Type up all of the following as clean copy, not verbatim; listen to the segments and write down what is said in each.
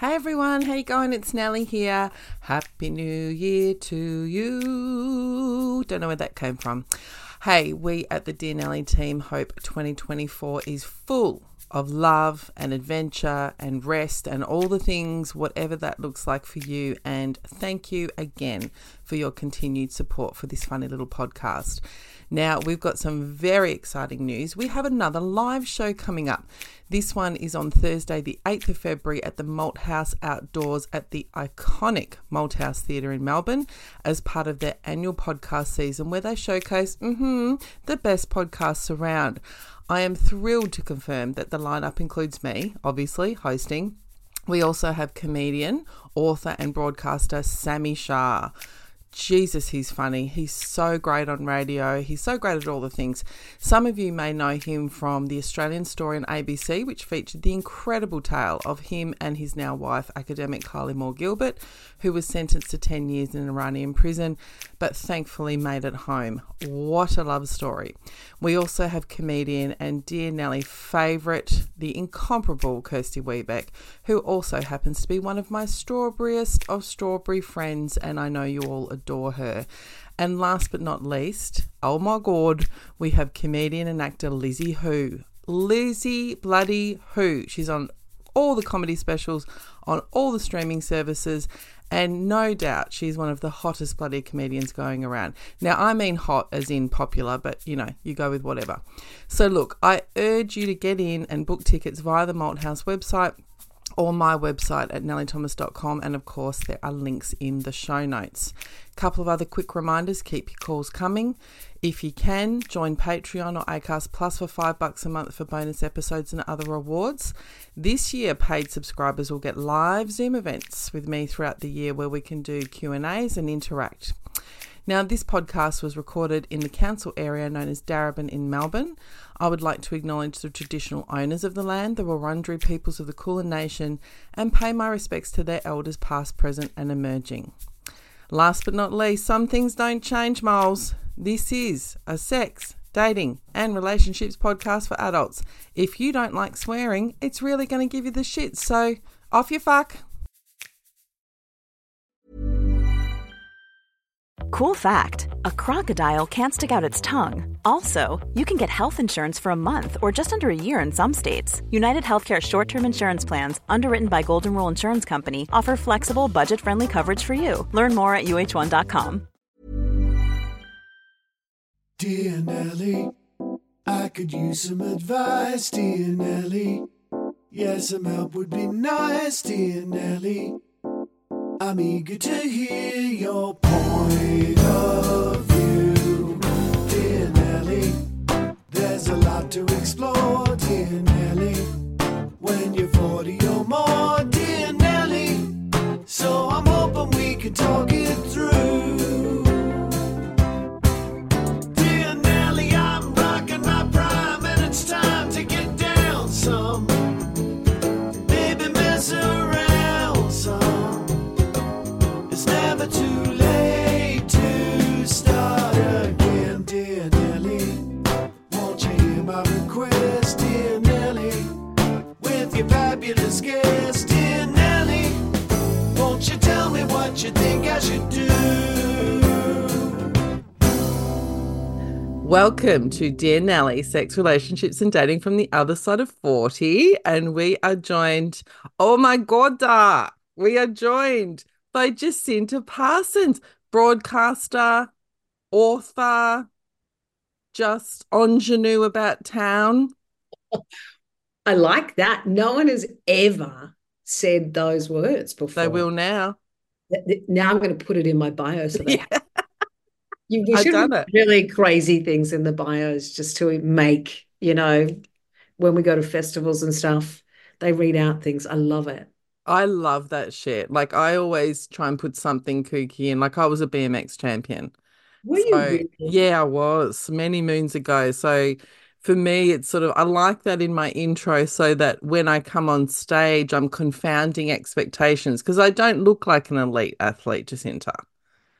Hey everyone, how you going? It's Nelly here. Happy New Year to you. Don't know where that came from. Hey, we at the Dear Nelly team hope 2024 is full of love and adventure and rest and all the things, whatever that looks like for you. And thank you again for your continued support for this funny little podcast. Now, we've got some very exciting news. We have another live show coming up. This one is on Thursday, the 8th of February at the Malthouse Outdoors at the iconic Malthouse Theatre in Melbourne as part of their annual podcast season where they showcase the best podcasts around. I am thrilled to confirm that the lineup includes me, obviously, hosting. We also have comedian, author and broadcaster Sammy Shah. Jesus, he's funny. He's so great on radio. He's so great at all the things. Some of you may know him from The Australian Story on ABC, which featured the incredible tale of him and his now wife, academic Kylie Moore Gilbert, who was sentenced to 10 years in an Iranian prison, but thankfully made it home. What a love story. We also have comedian and Dear Nelly favourite, the incomparable Kirsty Wiebeck, who also happens to be one of my strawberryest of strawberry friends, and I know you all adore her. And last but not least, oh my God, we have comedian and actor Lizzie Who. Lizzie bloody Who. She's on all the comedy specials, on all the streaming services, and no doubt she's one of the hottest bloody comedians going around. Now, I mean hot as in popular, but, you know, you go with whatever. So, look, I urge you to get in and book tickets via the Malthouse website or my website at nellythomas.com, and, of course, there are links in the show notes. A couple of other quick reminders, keep your calls coming. If you can, join Patreon or Acast Plus for $5 a month for bonus episodes and other rewards. This year, paid subscribers will get live Zoom events with me throughout the year where we can do Q&As and interact. Now, this podcast was recorded in the council area known as Darebin in Melbourne. I would like to acknowledge the traditional owners of the land, the Wurundjeri peoples of the Kulin Nation, and pay my respects to their elders past, present and emerging. Last but not least, some things don't change, moles. This is a sex, dating and relationships podcast for adults. If you don't like swearing, it's really going to give you the shit, so off your fuck. Cool fact, a crocodile can't stick out its tongue. Also, you can get health insurance for a month or just under a year in some states. United Healthcare short-term insurance plans, underwritten by Golden Rule Insurance Company, offer flexible, budget-friendly coverage for you. Learn more at uh1.com. Dear Nelly, I could use some advice, dear Nelly. Yeah, some help would be nice, dear Nelly. I'm eager to hear your point of view, dear Nelly. There's a lot to explore, dear Nelly. When you're 40 or more, dear Nelly. So I'm hoping we can talk it through. Welcome to Dear Nelly, Sex, Relationships and Dating from the Other Side of 40. And we are joined, oh my God, we are joined by Jacinta Parsons, broadcaster, author, just ingenue about town. I like that. No one has ever said those words before. They will now. Now I'm going to put it in my bio so that You should do really crazy things in the bios just to make, you know, when we go to festivals and stuff, they read out things. I love it. I love that shit. Like, I always try and put something kooky in. Like, I was a BMX champion. Were you really? Yeah, I was many moons ago. So for me, it's sort of, I like that in my intro so that when I come on stage, I'm confounding expectations because I don't look like an elite athlete, Jacinta.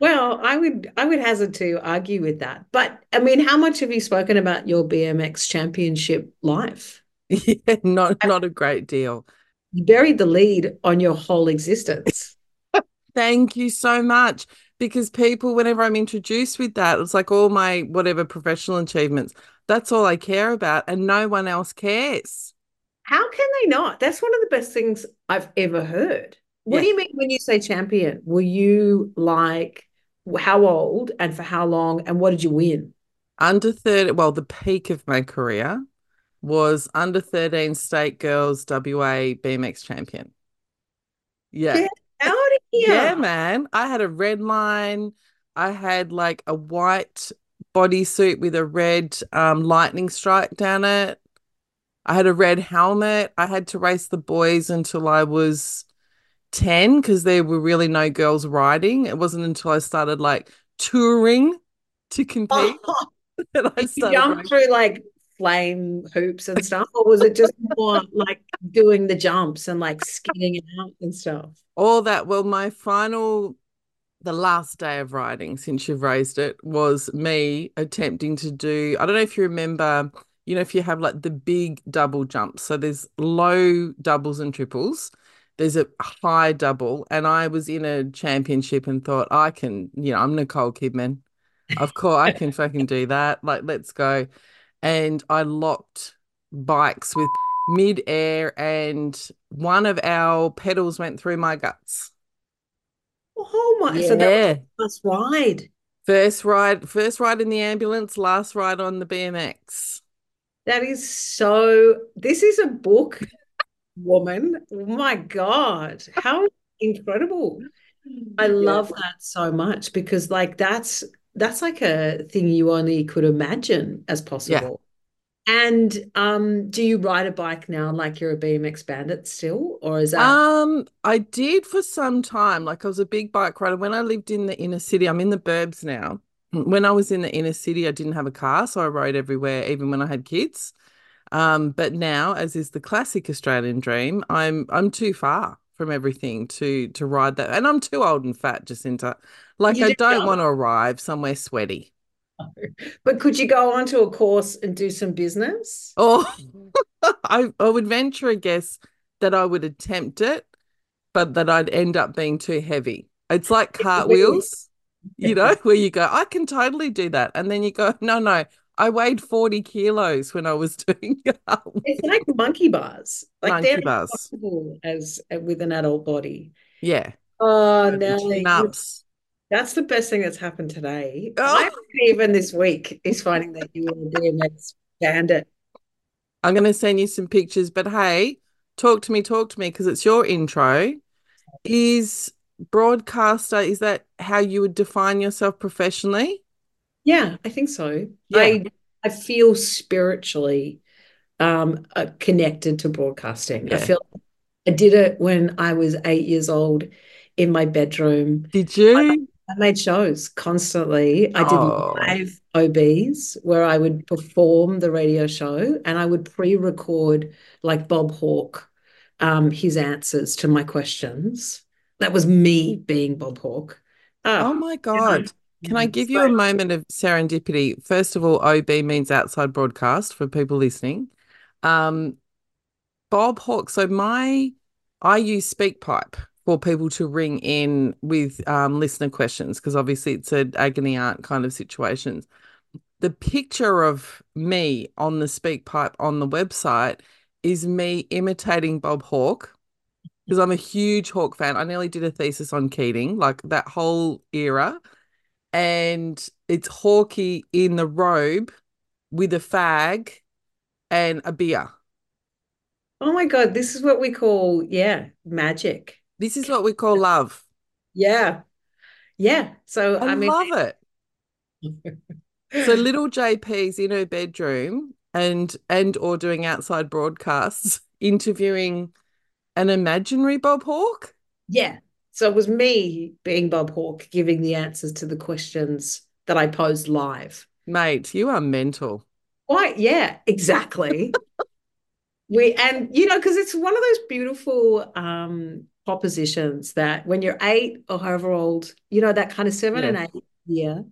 Well, I would hazard to argue with that. But, I mean, how much have you spoken about your BMX championship life? Yeah, not a great deal. You buried the lead on your whole existence. Thank you so much. Because people, whenever I'm introduced with that, it's like all my whatever professional achievements, that's all I care about, and no one else cares. How can they not? That's one of the best things I've ever heard. What do you mean when you say champion? Were you like how old and for how long, and what did you win? Under 30, well, the peak of my career was under 13 state girls WA BMX champion. Yeah. Get out of here. Yeah, man. I had a red line. I had like a white bodysuit with a red lightning strike down it. I had a red helmet. I had to race the boys until I was 10 because there were really no girls riding. It wasn't until I started like touring to compete that I started jumped through like flame hoops and stuff, or was it just more like doing the jumps and like skidding it out and stuff? All that. Well, my final, the last day of riding, since you've raised it, was me attempting to do, I don't know if you remember, you know, if you have like the big double jumps, so there's low doubles and triples, there's a high double, and I was in a championship and thought, I can, you know, I'm Nicole Kidman. Of course, I can fucking do that. Like, let's go. And I locked bikes with mid-air, and one of our pedals went through my guts. Oh, my. Yeah. So that was the last ride. First ride in the ambulance, last ride on the BMX. That is so – this is a book, woman. Oh, my God. How incredible. I love that so much because, like, that's like a thing you only could imagine as possible. Yeah. And do you ride a bike now like you're a BMX bandit still, or is that? I did for some time. Like I was a big bike rider. When I lived in the inner city, I'm in the burbs now. When I was in the inner city, I didn't have a car, so I rode everywhere, even when I had kids. But now, as is the classic Australian dream, I'm too far from everything to ride that. And I'm too old and fat, Jacinta. Like I don't want to arrive somewhere sweaty. But could you go onto a course and do some business? Oh, I would venture a guess that I would attempt it, but that I'd end up being too heavy. It's like cartwheels, you know, where you go, I can totally do that. And then you go, no, I weighed 40 kilos when I was doing it. It's like monkey bars. Like monkey they're bars. Impossible as with an adult body. Yeah. Oh, Nelly. That's the best thing that's happened today. Oh. Even this week is finding that you were a BMX bandit. I'm going to send you some pictures, but hey, talk to me, because it's your intro. Is broadcaster, is that how you would define yourself professionally? Yeah, I think so. Yeah. I feel spiritually connected to broadcasting. Yeah. I feel I did it when I was 8 years old in my bedroom. Did you? I made shows constantly. I did live OBs where I would perform the radio show, and I would pre-record like Bob Hawke his answers to my questions. That was me being Bob Hawke. Oh my God. Can I give you a moment of serendipity? First of all, OB means outside broadcast for people listening. Bob Hawke. So I use SpeakPipe for people to ring in with listener questions because obviously it's an agony aunt kind of situations. The picture of me on the SpeakPipe on the website is me imitating Bob Hawke because I'm a huge Hawke fan. I nearly did a thesis on Keating, like that whole era. And it's Hawkey in the robe with a fag and a beer. Oh, my God. This is what we call, magic. This is what we call love. Yeah. Yeah. So I mean, love it. So little JP's in her bedroom and or doing outside broadcasts, interviewing an imaginary Bob Hawke. Yeah. So it was me being Bob Hawke giving the answers to the questions that I posed live. Mate, you are mental. Quite, yeah, exactly. Because it's one of those beautiful propositions that when you're 8 or however old, you know, that kind of 7 and 8 year,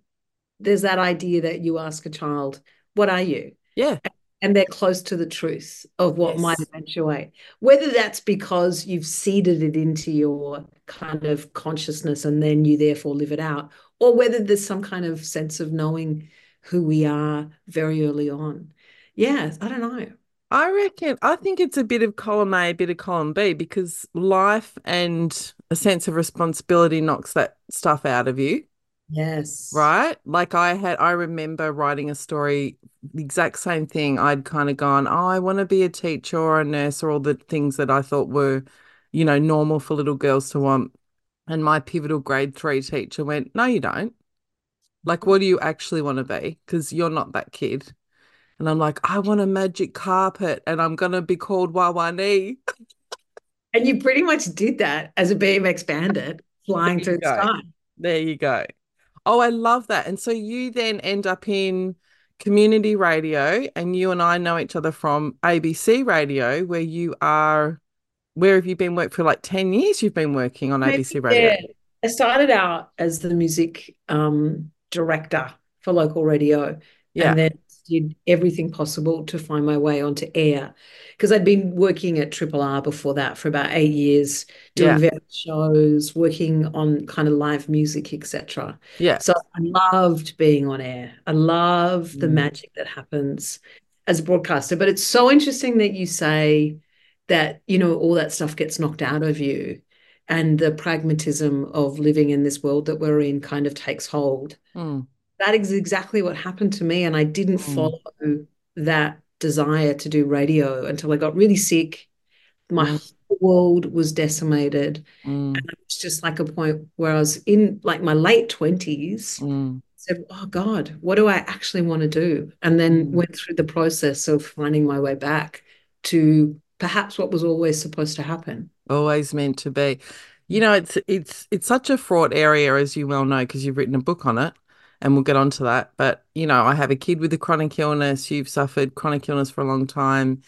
there's that idea that you ask a child, what are you? Yeah. And And they're close to the truth of what might eventuate, whether that's because you've seeded it into your kind of consciousness and then you therefore live it out, or whether there's some kind of sense of knowing who we are very early on. Yeah, I don't know. I think it's a bit of column A, a bit of column B, because life and a sense of responsibility knocks that stuff out of you. Yes. Right? Like I remember writing a story, the exact same thing. I'd kind of gone, oh, I want to be a teacher or a nurse or all the things that I thought were, you know, normal for little girls to want. And my pivotal grade 3 teacher went, no, you don't. Like, what do you actually want to be? Because you're not that kid. And I'm like, I want a magic carpet and I'm going to be called Wawani. And you pretty much did that as a BMX bandit flying through the sky. There you go. Oh, I love that. And so you then end up in community radio, and you and I know each other from ABC radio, where you are, where have you been working for like 10 years? You've been working on ABC radio. Yeah. I started out as the music director for local radio, and then did everything possible to find my way onto air, because I'd been working at Triple R before that for about 8 years, doing various shows, working on kind of live music, etc. Yeah. So I loved being on air. I love the magic that happens as a broadcaster. But it's so interesting that you say that, you know, all that stuff gets knocked out of you, and the pragmatism of living in this world that we're in kind of takes hold. Mm. That is exactly what happened to me, and I didn't follow that desire to do radio until I got really sick. My whole world was decimated, and it was just like a point where I was in like my late 20s. I said, oh, God, what do I actually want to do? And then went through the process of finding my way back to perhaps what was always supposed to happen. Always meant to be. You know, it's such a fraught area, as you well know, because you've written a book on it. And we'll get on to that. But, you know, I have a kid with a chronic illness. You've suffered chronic illness for a long time.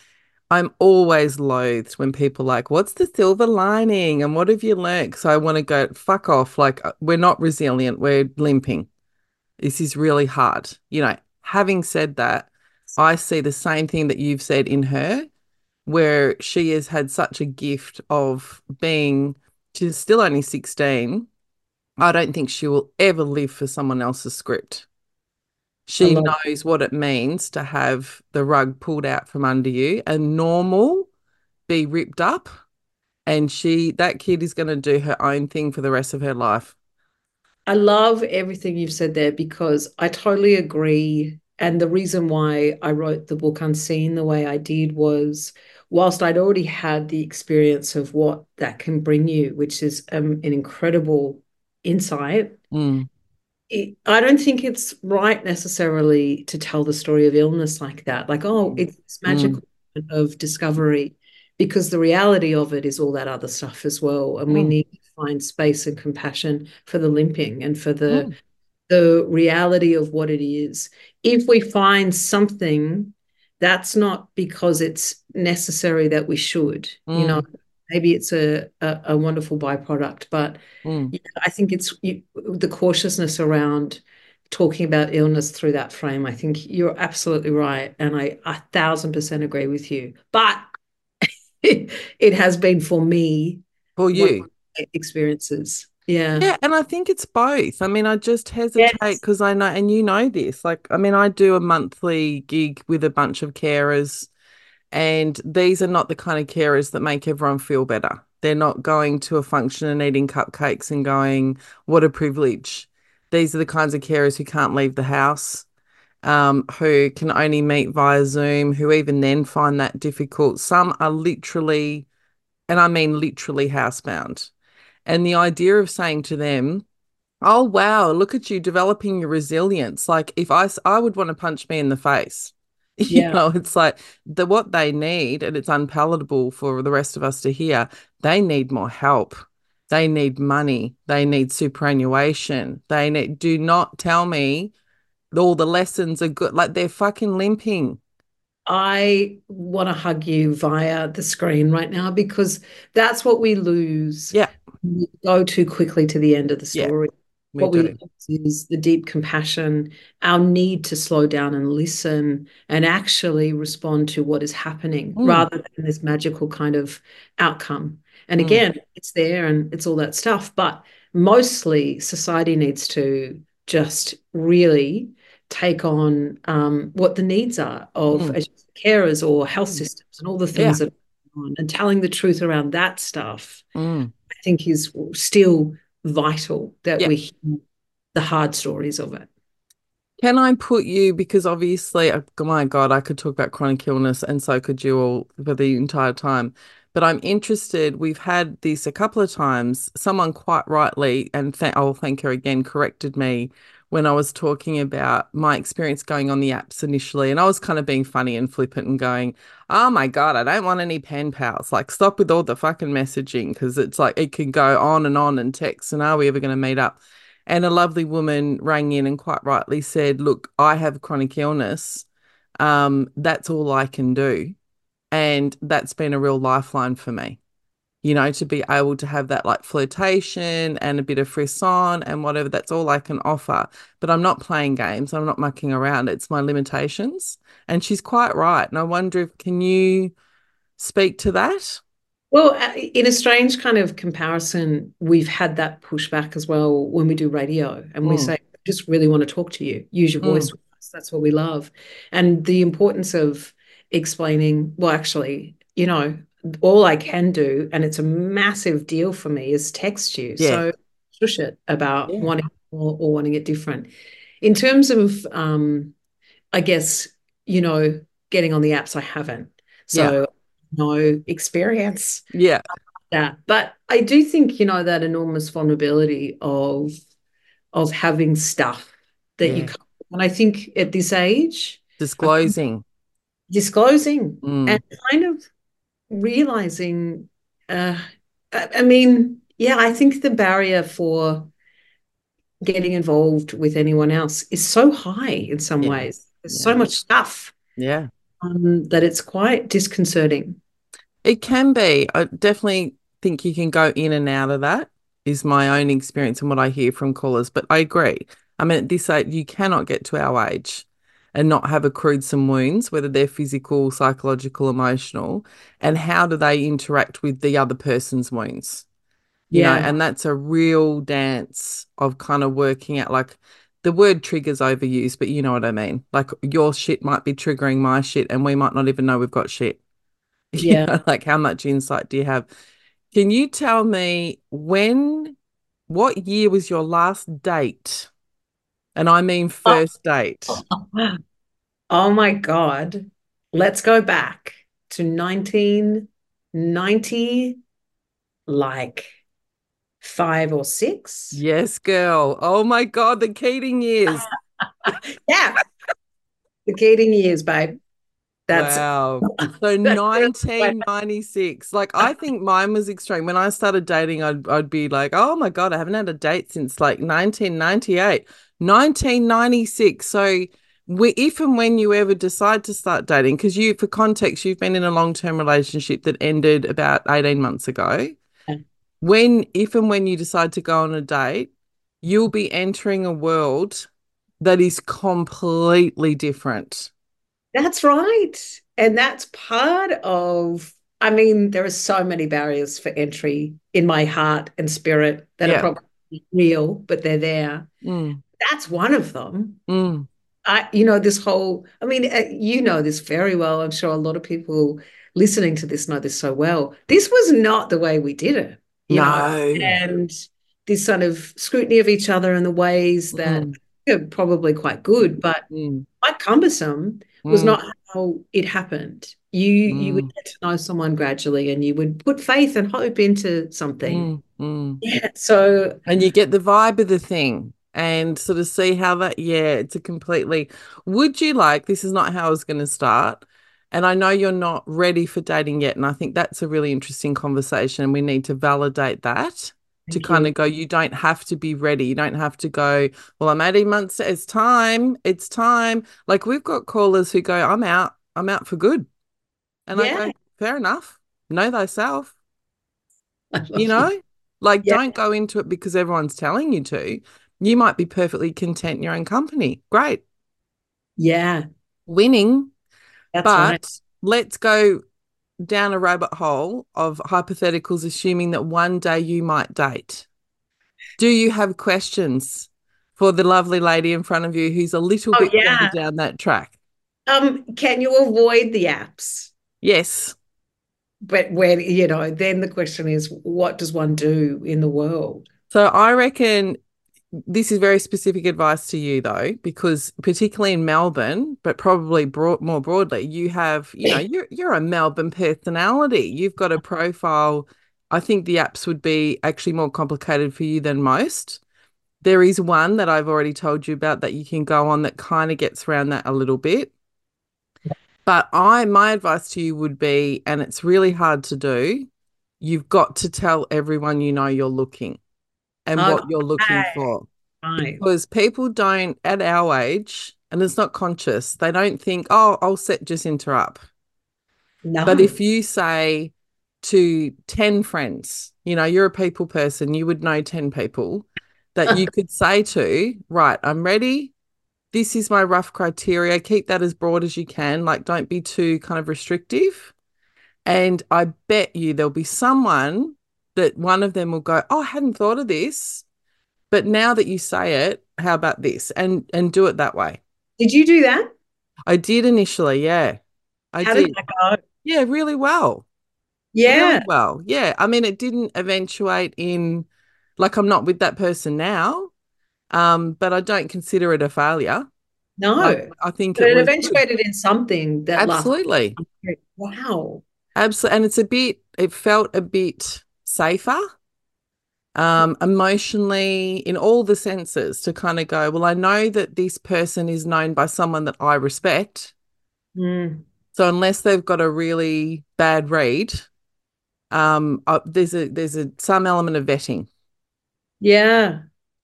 I'm always loathed when people are like, what's the silver lining and what have you learned? So I want to go, fuck off. Like, we're not resilient. We're limping. This is really hard. You know, having said that, I see the same thing that you've said in her, where she has had such a gift of being, she's still only 16, I don't think she will ever live for someone else's script. She knows what it means to have the rug pulled out from under you and normal be ripped up, and that kid is going to do her own thing for the rest of her life. I love everything you've said there, because I totally agree, and the reason why I wrote the book Unseen the way I did was whilst I'd already had the experience of what that can bring you, which is an incredible insight, I don't think it's right necessarily to tell the story of illness like that, like, oh, it's this magical moment of discovery, because the reality of it is all that other stuff as well, and we need to find space and compassion for the limping and for the reality of what it is. If we find something, that's not because it's necessary that we should, you know. Maybe it's a wonderful byproduct, but you know, I think it's the cautiousness around talking about illness through that frame. I think you're absolutely right, and I 1,000% agree with you. But it has been for me. For you. One of my experiences. Yeah. Yeah, and I think it's both. I mean, I just hesitate because I know, and you know this, like, I mean, I do a monthly gig with a bunch of carers. And these are not the kind of carers that make everyone feel better. They're not going to a function and eating cupcakes and going, what a privilege. These are the kinds of carers who can't leave the house, who can only meet via Zoom, who even then find that difficult. Some are literally, and I mean literally, housebound. And the idea of saying to them, oh, wow, look at you developing your resilience. Like, if I would want to punch me in the face. You know, it's like what they need, and it's unpalatable for the rest of us to hear, they need more help. They need money. They need superannuation. They need, do not tell me all the lessons are good. Like, they're fucking limping. I want to hug you via the screen right now, because that's what we lose. Yeah. We go too quickly to the end of the story. What we is the deep compassion, our need to slow down and listen and actually respond to what is happening rather than this magical kind of outcome. And again, it's there and it's all that stuff. But mostly society needs to just really take on what the needs are of carers or health systems and all the things that are going on, and telling the truth around that stuff, I think is still vital that we hear the hard stories of it. Can I put you, because obviously, oh my God, I could talk about chronic illness and so could you all for the entire time, but I'm interested, we've had this a couple of times, someone quite rightly, and I'll thank her again, corrected me when I was talking about my experience going on the apps initially, and I was kind of being funny and flippant and going, oh my God, I don't want any pen pals. Like, stop with all the fucking messaging, because it's like it can go on and text and are we ever going to meet up? And a lovely woman rang in and quite rightly said, look, I have chronic illness. That's all I can do. And that's been a real lifeline for me, you know, to be able to have that like flirtation and a bit of frisson and whatever, that's all I can offer. But I'm not playing games. I'm not mucking around. It's my limitations. And she's quite right. And I wonder if, can you speak to that? Well, in a strange kind of comparison, we've had that pushback as well when we do radio and we say, I just really want to talk to you. Use your voice with us. That's what we love. And the importance of explaining, well, actually, you know, all I can do, and it's a massive deal for me, is text you. Yeah. So shush it about wanting more or wanting it different. In terms of, I guess, you know, getting on the apps, I haven't. So no experience. Yeah. That. But I do think, you know, that enormous vulnerability of having stuff that you can't. And I think at this age. Disclosing and kind of realising, I mean, yeah, I think the barrier for getting involved with anyone else is so high in some ways. There's so much stuff that it's quite disconcerting. It can be. I definitely think you can go in and out of that is my own experience and what I hear from callers, but I agree. I mean, at this age, you cannot get to our age and not have accrued some wounds, whether they're physical, psychological, emotional, and how do they interact with the other person's wounds? You know, and that's a real dance of kind of working out, like, the word trigger's overused, but you know what I mean. Like, your shit might be triggering my shit and we might not even know we've got shit. Yeah. You know, like, how much insight do you have? Can you tell me what year was your last date? And I mean first date. Oh, my God. Let's go back to 1990, like 5 or 6. Yes, girl. Oh, my God, the Keating years. Yeah. The Keating years, babe. That's wow. So 1996. Like, I think mine was extreme. When I started dating, I'd be like, oh, my God, I haven't had a date since, like, 1998. 1996. So if and when you ever decide to start dating, because you, for context, you've been in a long-term relationship that ended about 18 months ago. Okay. If and when you decide to go on a date, you'll be entering a world that is completely different. That's right. And that's part of, I mean, there are so many barriers for entry in my heart and spirit that are probably real, but they're there. That's one of them. You know, this whole, I mean, you know this very well. I'm sure a lot of people listening to this know this so well. This was not the way we did it. You know? And this sort of scrutiny of each other and the ways that are probably quite good, but quite cumbersome was not how it happened. You would get to know someone gradually and you would put faith and hope into something. Yeah, so. And you get the vibe of the thing. And sort of see how that, it's a completely, would you like, this is not how I was going to start, and I know you're not ready for dating yet, and I think that's a really interesting conversation and we need to validate that to kind of go, you don't have to be ready. You don't have to go, well, I'm 18 months, it's time. Like, we've got callers who go, I'm out for good. And I go, fair enough, know thyself, you know, like don't go into it because everyone's telling you to. You might be perfectly content in your own company. Great. Yeah. Winning. That's but right. Let's go down a rabbit hole of hypotheticals, assuming that one day you might date. Do you have questions for the lovely lady in front of you who's a little bit down that track? Can you avoid the apps? Yes. But when, you know, then the question is, what does one do in the world? So I reckon this is very specific advice to you, though, because particularly in Melbourne, but probably more broadly, you have, you know, you're a Melbourne personality. You've got a profile. I think the apps would be actually more complicated for you than most. There is one that I've already told you about that you can go on that kind of gets around that a little bit. But my advice to you would be, and it's really hard to do, you've got to tell everyone you know you're looking and what you're looking for. Right. Because people don't, at our age, and it's not conscious, they don't think, oh, I'll set Jacinta up. No. But if you say to 10 friends, you know, you're a people person, you would know 10 people that you could say to, right, I'm ready. This is my rough criteria. Keep that as broad as you can. Like, don't be too kind of restrictive. And I bet you there'll be someone that one of them will go, oh, I hadn't thought of this, but now that you say it, how about this? And do it that way. Did you do that? I did initially, yeah. How did that go? Yeah, really well. Yeah. Really well, yeah. I mean, it didn't eventuate in, like, I'm not with that person now, but I don't consider it a failure. No. I think but it eventuated good. In something that absolutely. Lasted. Wow. Absolutely. And it felt a bit safer emotionally in all the senses to kind of go, well, I know that this person is known by someone that I respect. Mm. So unless they've got a really bad read, there's some element of vetting. Yeah,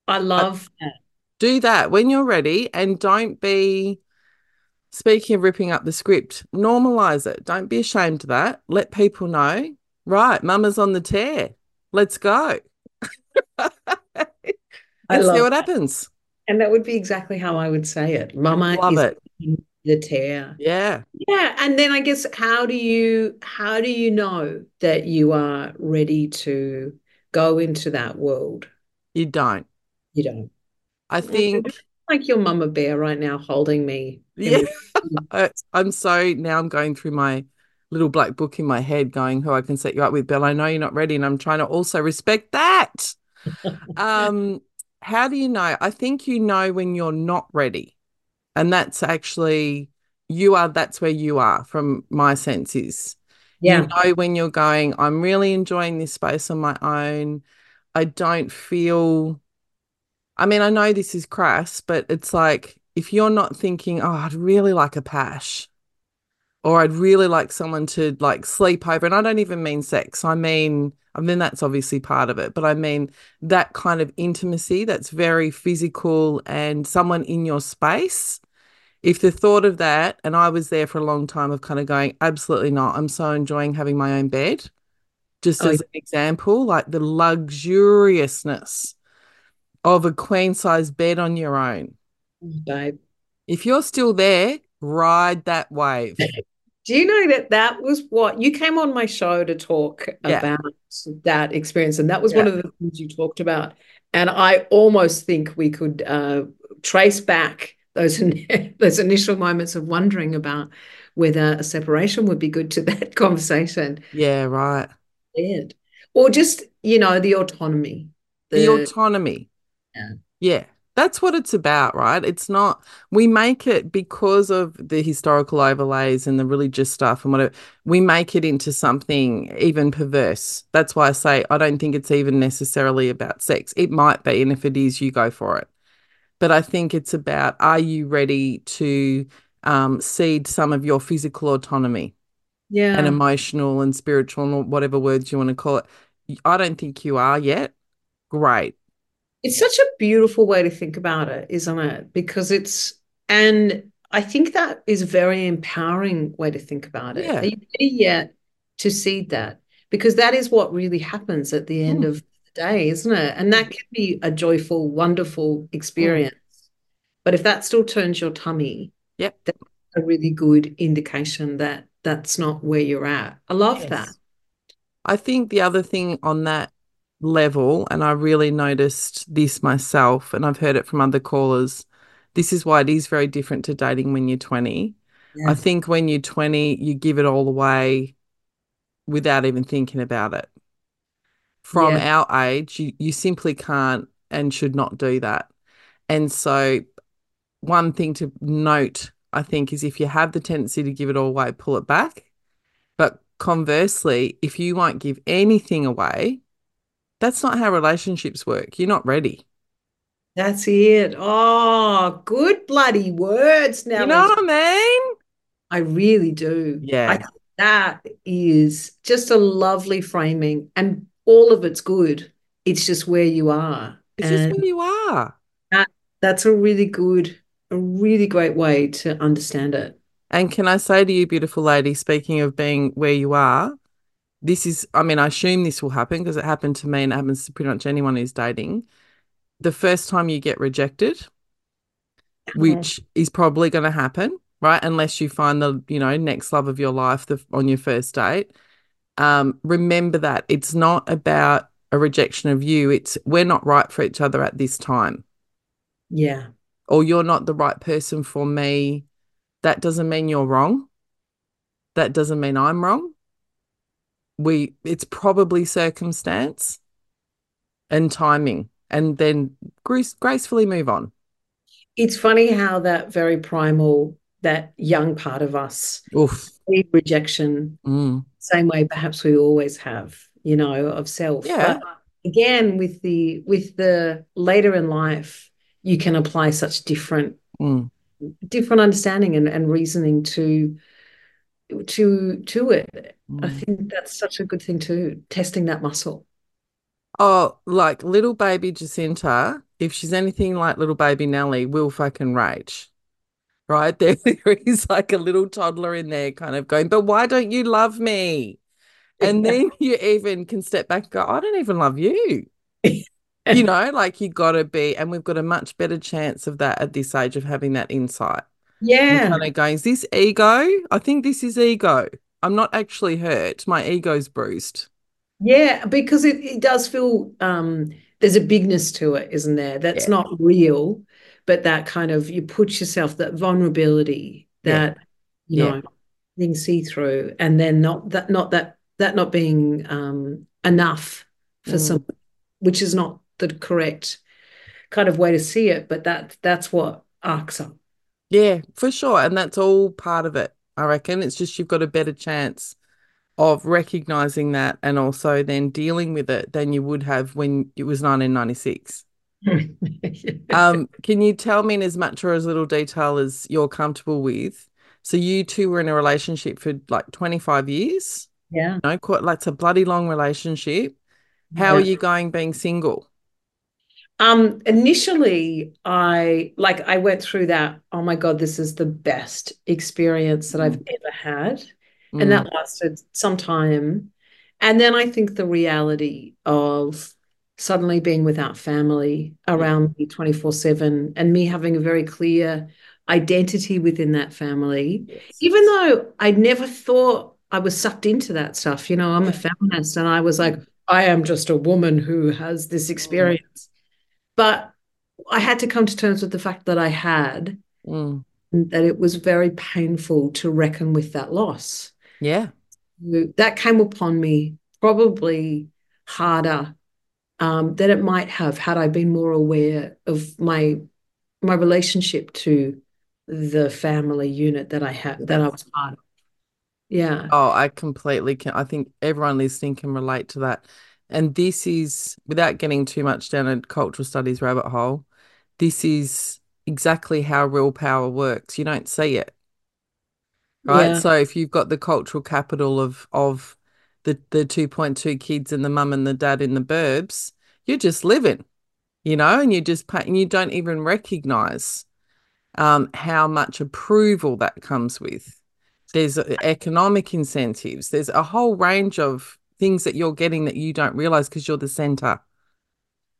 I love that. Do that when you're ready and don't be, speaking of ripping up the script, normalise it. Don't be ashamed of that. Let people know, right, Mama's on the tear. Let's go. Let's see what happens. And that would be exactly how I would say it. Mama is on the tear. Yeah. Yeah, and then I guess how do you know that you are ready to go into that world? You don't. I think like your mama bear right now holding me. Yeah. I'm going through my little black book in my head going, who I can set you up with, but I know you're not ready, and I'm trying to also respect that. How do you know? I think you know when you're not ready, and that's actually that's where you are from my senses. Yeah. You know when you're going, I'm really enjoying this space on my own. I know this is crass, but it's like if you're not thinking, oh, I'd really like a pash, or I'd really like someone to, like, sleep over. And I don't even mean sex. I mean that's obviously part of it. But I mean that kind of intimacy that's very physical and someone in your space. If the thought of that, and I was there for a long time of kind of going, absolutely not. I'm so enjoying having my own bed. Just as an example, like the luxuriousness of a queen-size bed on your own. Babe. If you're still there, ride that wave. Do you know that was what you came on my show to talk about that experience, and that was one of the things you talked about. And I almost think we could trace back those initial moments of wondering about whether a separation would be good to that conversation. Yeah, right. Or just, you know, the autonomy. The autonomy. Yeah. Yeah. That's what it's about, right? It's not, we make it because of the historical overlays and the religious stuff and whatever, we make it into something even perverse. That's why I say I don't think it's even necessarily about sex. It might be, and if it is, you go for it. But I think it's about, are you ready to cede some of your physical autonomy and emotional and spiritual and whatever words you want to call it? I don't think you are yet. Great. It's such a beautiful way to think about it, isn't it? Because and I think that is a very empowering way to think about it. Yeah. Are you ready yet to see that? Because that is what really happens at the end of day, isn't it? And that can be a joyful, wonderful experience. But if that still turns your tummy, that's a really good indication that that's not where you're at. I love that. I think the other thing on that level, and I really noticed this myself, and I've heard it from other callers, this is why it is very different to dating when you're 20. Yeah. I think when you're 20, you give it all away without even thinking about it. From our age, you simply can't and should not do that. And so one thing to note, I think, is if you have the tendency to give it all away, pull it back. But conversely, if you won't give anything away, that's not how relationships work. You're not ready. That's it. Oh, good bloody words. Now, you know what I mean? I really do. Yeah. I think that is just a lovely framing, and all of it's good. It's just where you are. It's just where you are. That's a really great way to understand it. And can I say to you, beautiful lady, speaking of being where you are, this is, I mean, I assume this will happen because it happened to me and it happens to pretty much anyone who's dating. The first time you get rejected, which is probably going to happen, right, unless you find the, you know, next love of your life on your first date, remember that. It's not about a rejection of you. It's we're not right for each other at this time. Yeah. Or you're not the right person for me. That doesn't mean you're wrong. That doesn't mean I'm wrong. It's probably circumstance and timing. And then gracefully move on. It's funny how that very primal, that young part of us, need rejection, same way perhaps we always have, you know, of self. Yeah. But again, with the later in life, you can apply such different understanding and reasoning to it. I think that's such a good thing too, testing that muscle. Oh, like little baby Jacinta, if she's anything like little baby Nelly, will fucking rage, right? There is like a little toddler in there kind of going, but why don't you love me? And then you even can step back and go, I don't even love you. You know, like you got to be, and we've got a much better chance of that at this age of having that insight. Yeah. And kind of going, is this ego? I think this is ego. I'm not actually hurt. My ego's bruised. Yeah, because it does feel there's a bigness to it, isn't there? That's not real, but that kind of you put yourself, that vulnerability, that you know, being see through, and then not being enough for someone, which is not the correct kind of way to see it. But that's what arcs up. Yeah, for sure, and that's all part of it. I reckon it's just you've got a better chance of recognising that and also then dealing with it than you would have when it was 1996. Can you tell me in as much or as little detail as you're comfortable with? So you two were in a relationship for like 25 years. Yeah. You know, that's a bloody long relationship. How are you going being single? Initially, I went through that, oh, my God, this is the best experience that I've ever had. And that lasted some time. And then I think the reality of suddenly being without family around me 24/7 and me having a very clear identity within that family, even though I never thought I was sucked into that stuff. You know, I'm a feminist and I was like, I am just a woman who has this experience. But I had to come to terms with the fact that I had, that it was very painful to reckon with that loss. Yeah. That came upon me probably harder than it might have had I been more aware of my relationship to the family unit that I was part of. Yeah. Oh, I completely can. I think everyone listening can relate to that. And this is, without getting too much down a cultural studies rabbit hole, this is exactly how real power works. You don't see it. Right, yeah. So if you've got the cultural capital of the 2.2 kids and the mum and the dad in the burbs, you're just living, you know, and you just pay, and you don't even recognise how much approval that comes with. There's economic incentives. There's a whole range of things that you're getting that you don't realise because you're the centre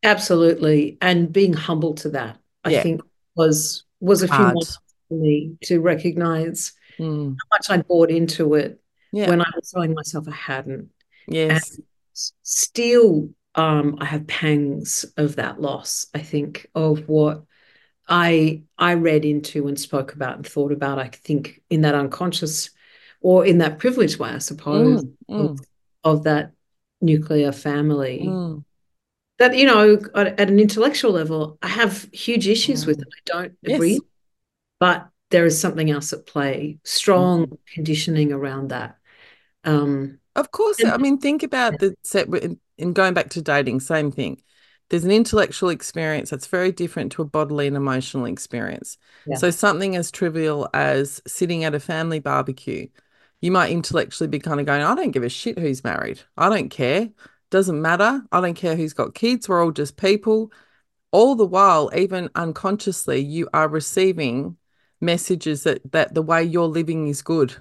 Absolutely. And being humble to that, I think was a few months for me to recognise how much I bought into it when I was telling myself I hadn't. Yes. And still I have pangs of that loss, I think, of what I read into and spoke about and thought about, I think, in that unconscious or in that privileged way, I suppose, of that nuclear family. That, you know, at an intellectual level, I have huge issues with it. I don't agree. But there is something else at play, strong conditioning around that. Of course. And, I mean, think about the set in going back to dating, same thing. There's an intellectual experience that's very different to a bodily and emotional experience. Yeah. So something as trivial as sitting at a family barbecue, you might intellectually be kind of going, I don't give a shit who's married. I don't care. Doesn't matter. I don't care who's got kids. We're all just people. All the while, even unconsciously, you are receiving messages that the way you're living is good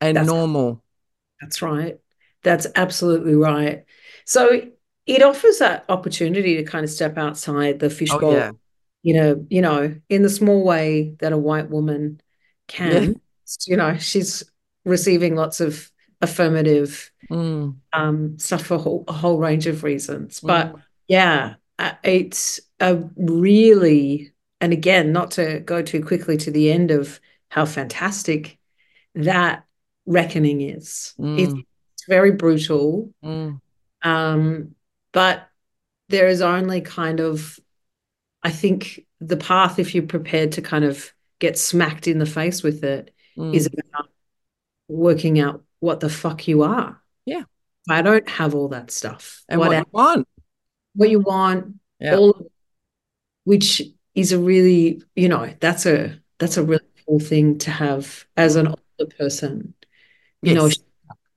and normal. That's right. That's absolutely right. So it offers that opportunity to kind of step outside the fishbowl, you know, in the small way that a white woman can. You know, she's receiving lots of affirmative stuff for a whole range of reasons. But, it's a really, and again, not to go too quickly to the end of how fantastic that reckoning is. It's very brutal. But there is only kind of, I think, the path, if you're prepared to kind of get smacked in the face with it, is about working out what the fuck you are. Yeah. I don't have all that stuff. And what you want. What you want, all of it, which is a really, you know, that's a really cool thing to have as an older person, you know,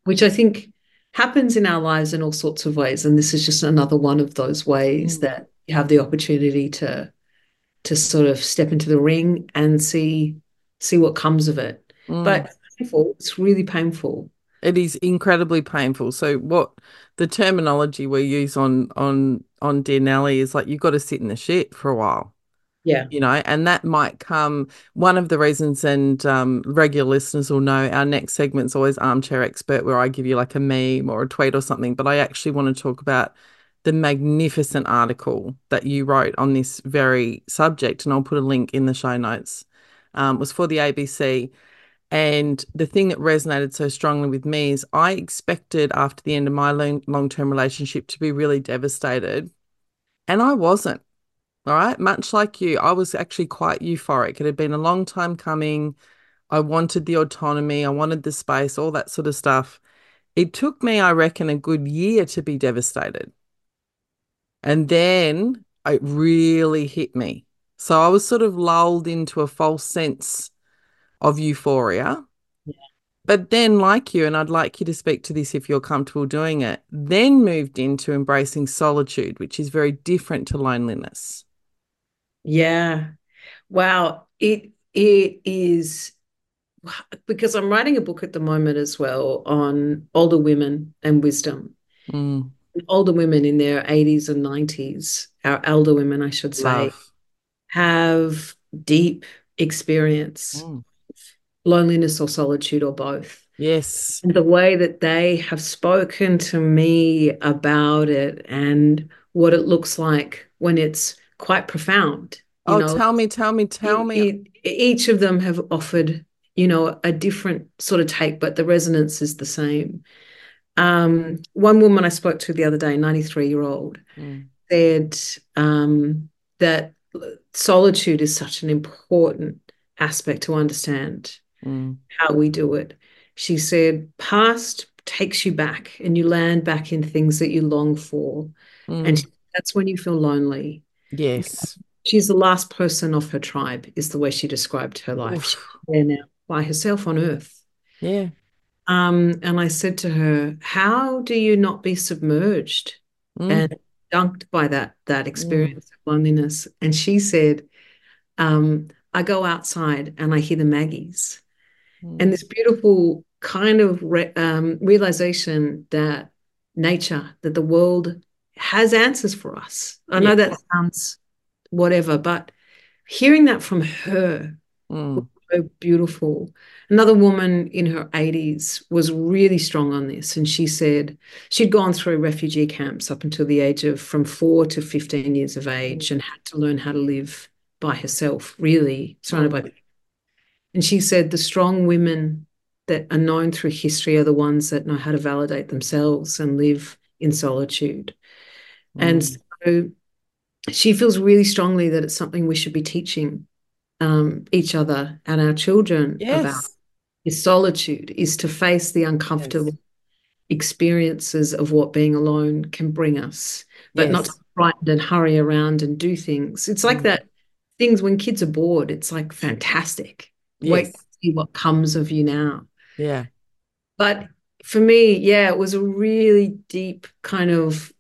which I think happens in our lives in all sorts of ways, and this is just another one of those ways that you have the opportunity to sort of step into the ring and see what comes of it. But it's painful. It's really painful. It is incredibly painful. So what the terminology we use on Dear Nelly is like, you've got to sit in the shit for a while. Yeah. You know, and that might come, one of the reasons, and regular listeners will know our next segment's always Armchair Expert, where I give you like a meme or a tweet or something, but I actually want to talk about the magnificent article that you wrote on this very subject, and I'll put a link in the show notes. It was for the ABC, and the thing that resonated so strongly with me is I expected after the end of my long-term relationship to be really devastated, and I wasn't. All right, much like you, I was actually quite euphoric. It had been a long time coming. I wanted the autonomy. I wanted the space, all that sort of stuff. It took me, I reckon, a good year to be devastated. And then it really hit me. So I was sort of lulled into a false sense of euphoria. Yeah. But then, like you, and I'd like you to speak to this if you're comfortable doing it, then moved into embracing solitude, which is very different to loneliness. Yeah. Wow. It is, because I'm writing a book at the moment as well on older women and wisdom. Older women in their 80s and 90s, our elder women, I should say, have deep experience, loneliness or solitude or both. Yes. And the way that they have spoken to me about it and what it looks like when it's quite profound. You know, tell me. Each of them have offered, you know, a different sort of take, but the resonance is the same. One woman I spoke to the other day, 93-year-old, said that solitude is such an important aspect to understand how we do it. She said, past takes you back and you land back in things that you long for. And that's when you feel lonely. Yes. She's the last person of her tribe is the way she described her life. She's there now by herself on earth. Yeah. And I said to her, how do you not be submerged and dunked by that experience of loneliness? And she said, I go outside and I hear the Maggies. And this beautiful kind of realization that nature, that the world has answers for us. I know that sounds whatever, but hearing that from her was so beautiful. Another woman in her 80s was really strong on this, and she said she'd gone through refugee camps up until the age of from 4 to 15 years of age and had to learn how to live by herself, really, surrounded by people. And she said the strong women that are known through history are the ones that know how to validate themselves and live in solitude. And so she feels really strongly that it's something we should be teaching each other and our children about, is solitude, is to face the uncomfortable experiences of what being alone can bring us, but not to be frightened and hurry around and do things. It's like that things when kids are bored, it's like fantastic. Wait to see what comes of you now. Yeah. But for me, it was a really deep kind of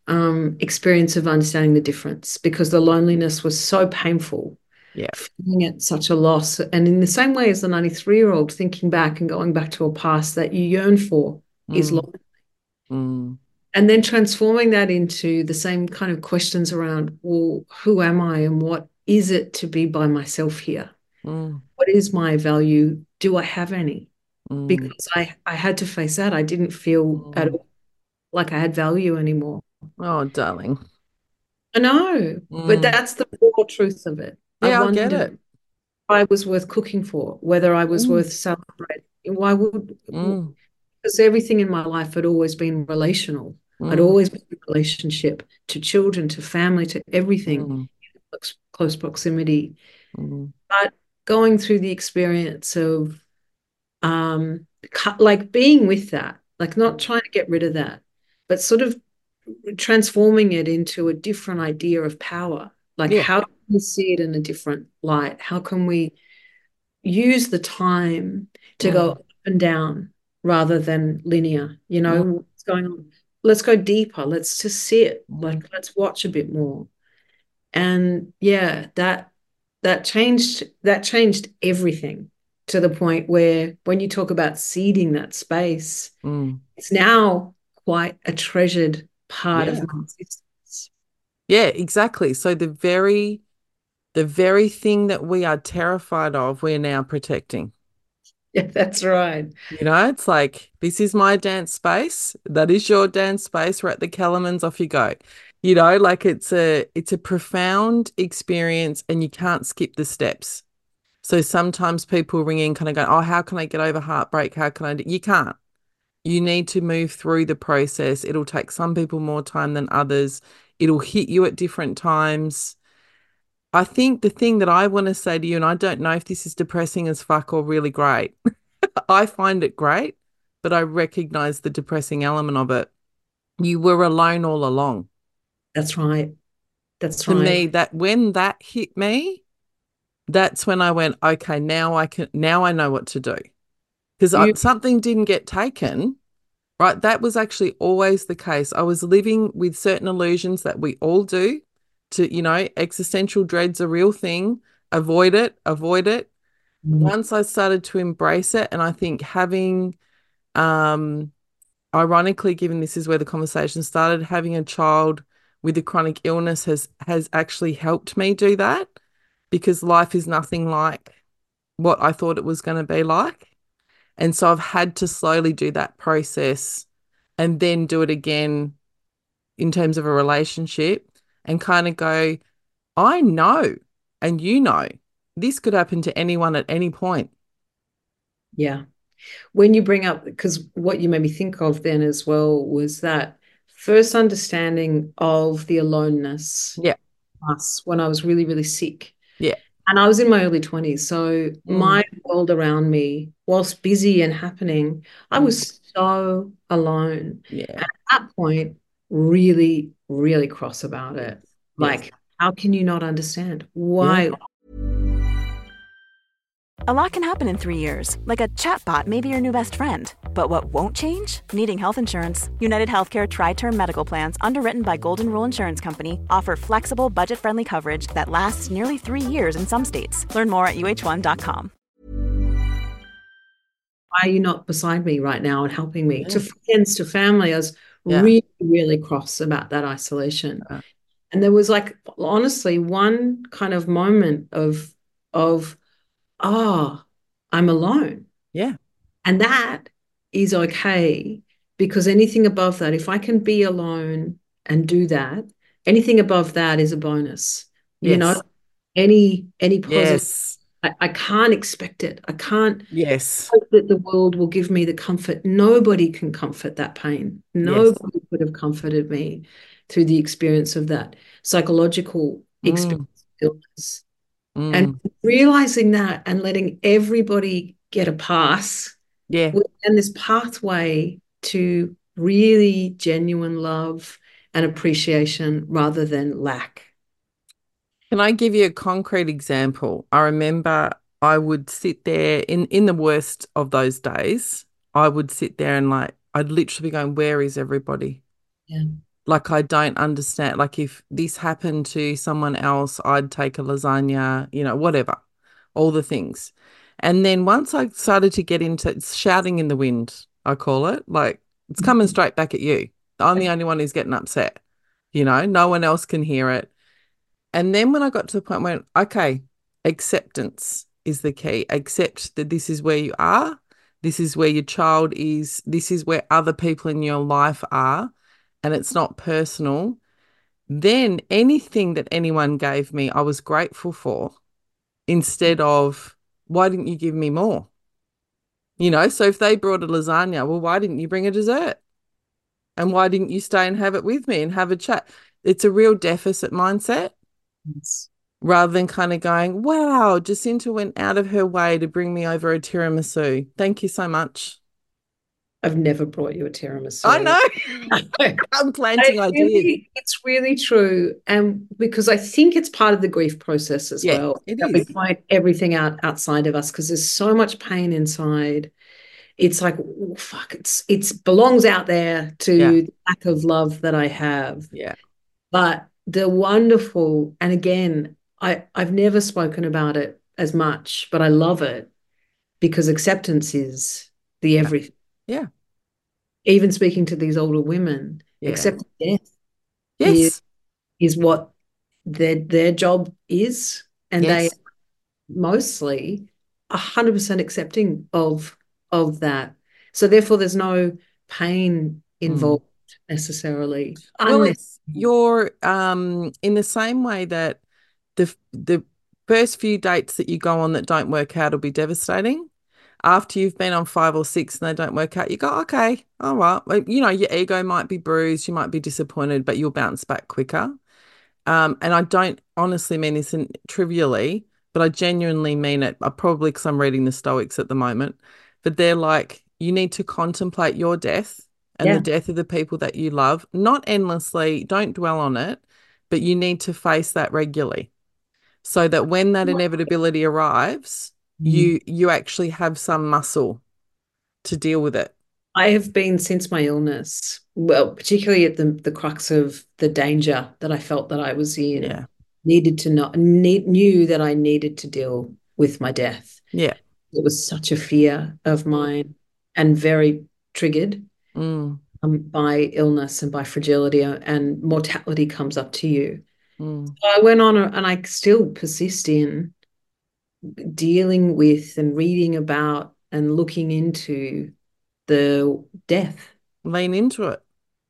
experience of understanding the difference, because the loneliness was so painful. Yeah. Feeling it such a loss. And in the same way as the 93-year-old, thinking back and going back to a past that you yearn for is lonely. And then transforming that into the same kind of questions around, well, who am I and what is it to be by myself here? What is my value? Do I have any? Because I had to face that. I didn't feel at all like I had value anymore. Oh, darling. I know, but that's the raw truth of it. Yeah, I get it. I was worth cooking for, whether I was worth celebrating. Why would? Because everything in my life had always been relational. I'd always been in a relationship to children, to family, to everything in close proximity. But going through the experience of like being with that, like not trying to get rid of that, but sort of transforming it into a different idea of power. Like how can we see it in a different light? How can we use the time to go up and down rather than linear? You know, what's going on? Let's go deeper. Let's just see it. Like let's watch a bit more. And that changed everything, to the point where when you talk about seeding that space, it's now quite a treasured part of my existence. Yeah, exactly. So the very thing that we are terrified of, we're now protecting. Yeah, that's right. You know, it's like, this is my dance space, that is your dance space, we're at the Kellermans, off you go. You know, like it's a profound experience and you can't skip the steps. So sometimes people ring in kind of going, oh, how can I get over heartbreak? How can I do? You can't. You need to move through the process. It'll take some people more time than others. It'll hit you at different times. I think the thing that I want to say to you, and I don't know if this is depressing as fuck or really great. I find it great, but I recognize the depressing element of it. You were alone all along. That's right. That's right. To me, that when that hit me, that's when I went, okay, now I know what to do, because something didn't get taken, right? That was actually always the case. I was living with certain illusions that we all do, to, you know, existential dread's a real thing, avoid it. Once I started to embrace it, and I think having, ironically, given this is where the conversation started, having a child with a chronic illness has actually helped me do that, because life is nothing like what I thought it was going to be like. And so I've had to slowly do that process and then do it again in terms of a relationship, and kind of go, I know, and you know, this could happen to anyone at any point. Yeah. When you bring up, because what you made me think of then as well was that first understanding of the aloneness of us when I was really, really sick. Yeah. And I was in my early 20s, so my world around me, whilst busy and happening, I was so alone. Yeah. And at that point, really, really cross about it. Yes. Like, how can you not understand? Why? Yeah. A lot can happen in 3 years, like a chatbot may be your new best friend. But what won't change? Needing health insurance. United Healthcare Tri-Term Medical Plans, underwritten by Golden Rule Insurance Company, offer flexible, budget-friendly coverage that lasts nearly 3 years in some states. Learn more at uh1.com. Why are you not beside me right now and helping me? Yeah. To friends, to family, I was really, really cross about that isolation. Yeah. And there was, like, honestly, one kind of moment of I'm alone. Yeah. And that is okay, because anything above that, if I can be alone and do that, anything above that is a bonus. Yes. You know, any positive. Yes. I can't expect it. I can't hope that the world will give me the comfort. Nobody can comfort that pain. Nobody could have comforted me through the experience of that psychological experience of illness. And realising that and letting everybody get a pass. Yeah. And this pathway to really genuine love and appreciation rather than lack. Can I give you a concrete example? I remember I would sit there in the worst of those days, I would sit there and, like, I'd literally be going, where is everybody? Yeah. Like, I don't understand. Like, if this happened to someone else, I'd take a lasagna, you know, whatever, all the things. And then once I started to get into shouting in the wind, I call it, like, it's coming straight back at you. I'm the only one who's getting upset, you know, no one else can hear it. And then when I got to the point where, okay, acceptance is the key. Accept that this is where you are, this is where your child is, this is where other people in your life are, and it's not personal. Then anything that anyone gave me, I was grateful for, instead of, why didn't you give me more? You know, so if they brought a lasagna, well, why didn't you bring a dessert? And why didn't you stay and have it with me and have a chat? It's a real deficit mindset. Yes. Rather than kind of going, wow, Jacinta went out of her way to bring me over a tiramisu. Thank you so much. I've never brought you a tiramisu. I know. I'm planting ideas. It's really true. And because I think it's part of the grief process as well. We find everything outside of us because there's so much pain inside. It's like, oh, fuck, it's belongs out there to the lack of love that I have. Yeah. But the wonderful, and again, I've never spoken about it as much, but I love it because acceptance is the everything. Yeah. Even speaking to these older women, accepting death is what their job is, and they mostly 100% accepting of that. So therefore there's no pain involved necessarily. You're in the same way that the first few dates that you go on that don't work out will be devastating. After you've been on 5 or 6 and they don't work out, you go, okay, all right. You know, your ego might be bruised, you might be disappointed, but you'll bounce back quicker. And I don't honestly mean this trivially, but I genuinely mean it. Probably because I'm reading the Stoics at the moment, but they're like, you need to contemplate your death and the death of the people that you love, not endlessly, don't dwell on it, but you need to face that regularly so that when that inevitability arrives, you actually have some muscle to deal with it. I have been since my illness, well, particularly at the crux of the danger that I felt that I was in, knew that I needed to deal with my death. Yeah. It was such a fear of mine and very triggered by illness and by fragility, and mortality comes up to you. So I went on and I still persist in dealing with and reading about and looking into the death. Lean into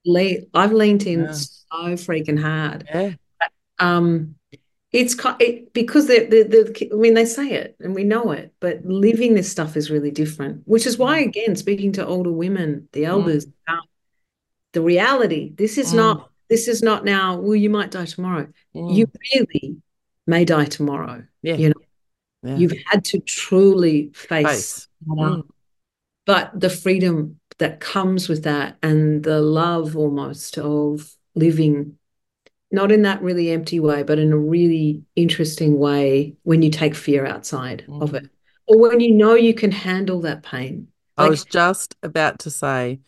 it. I've leaned in so freaking hard. Yeah. It's because I mean, they say it and we know it, but living this stuff is really different, which is why, again, speaking to older women, the elders, about the reality, this is not now, well, you might die tomorrow. You really may die tomorrow. Yeah. You know? Yeah. You've had to truly face that up. But the freedom that comes with that and the love almost of living, not in that really empty way, but in a really interesting way when you take fear outside of it, or when you know you can handle that pain. Like, I was just about to say,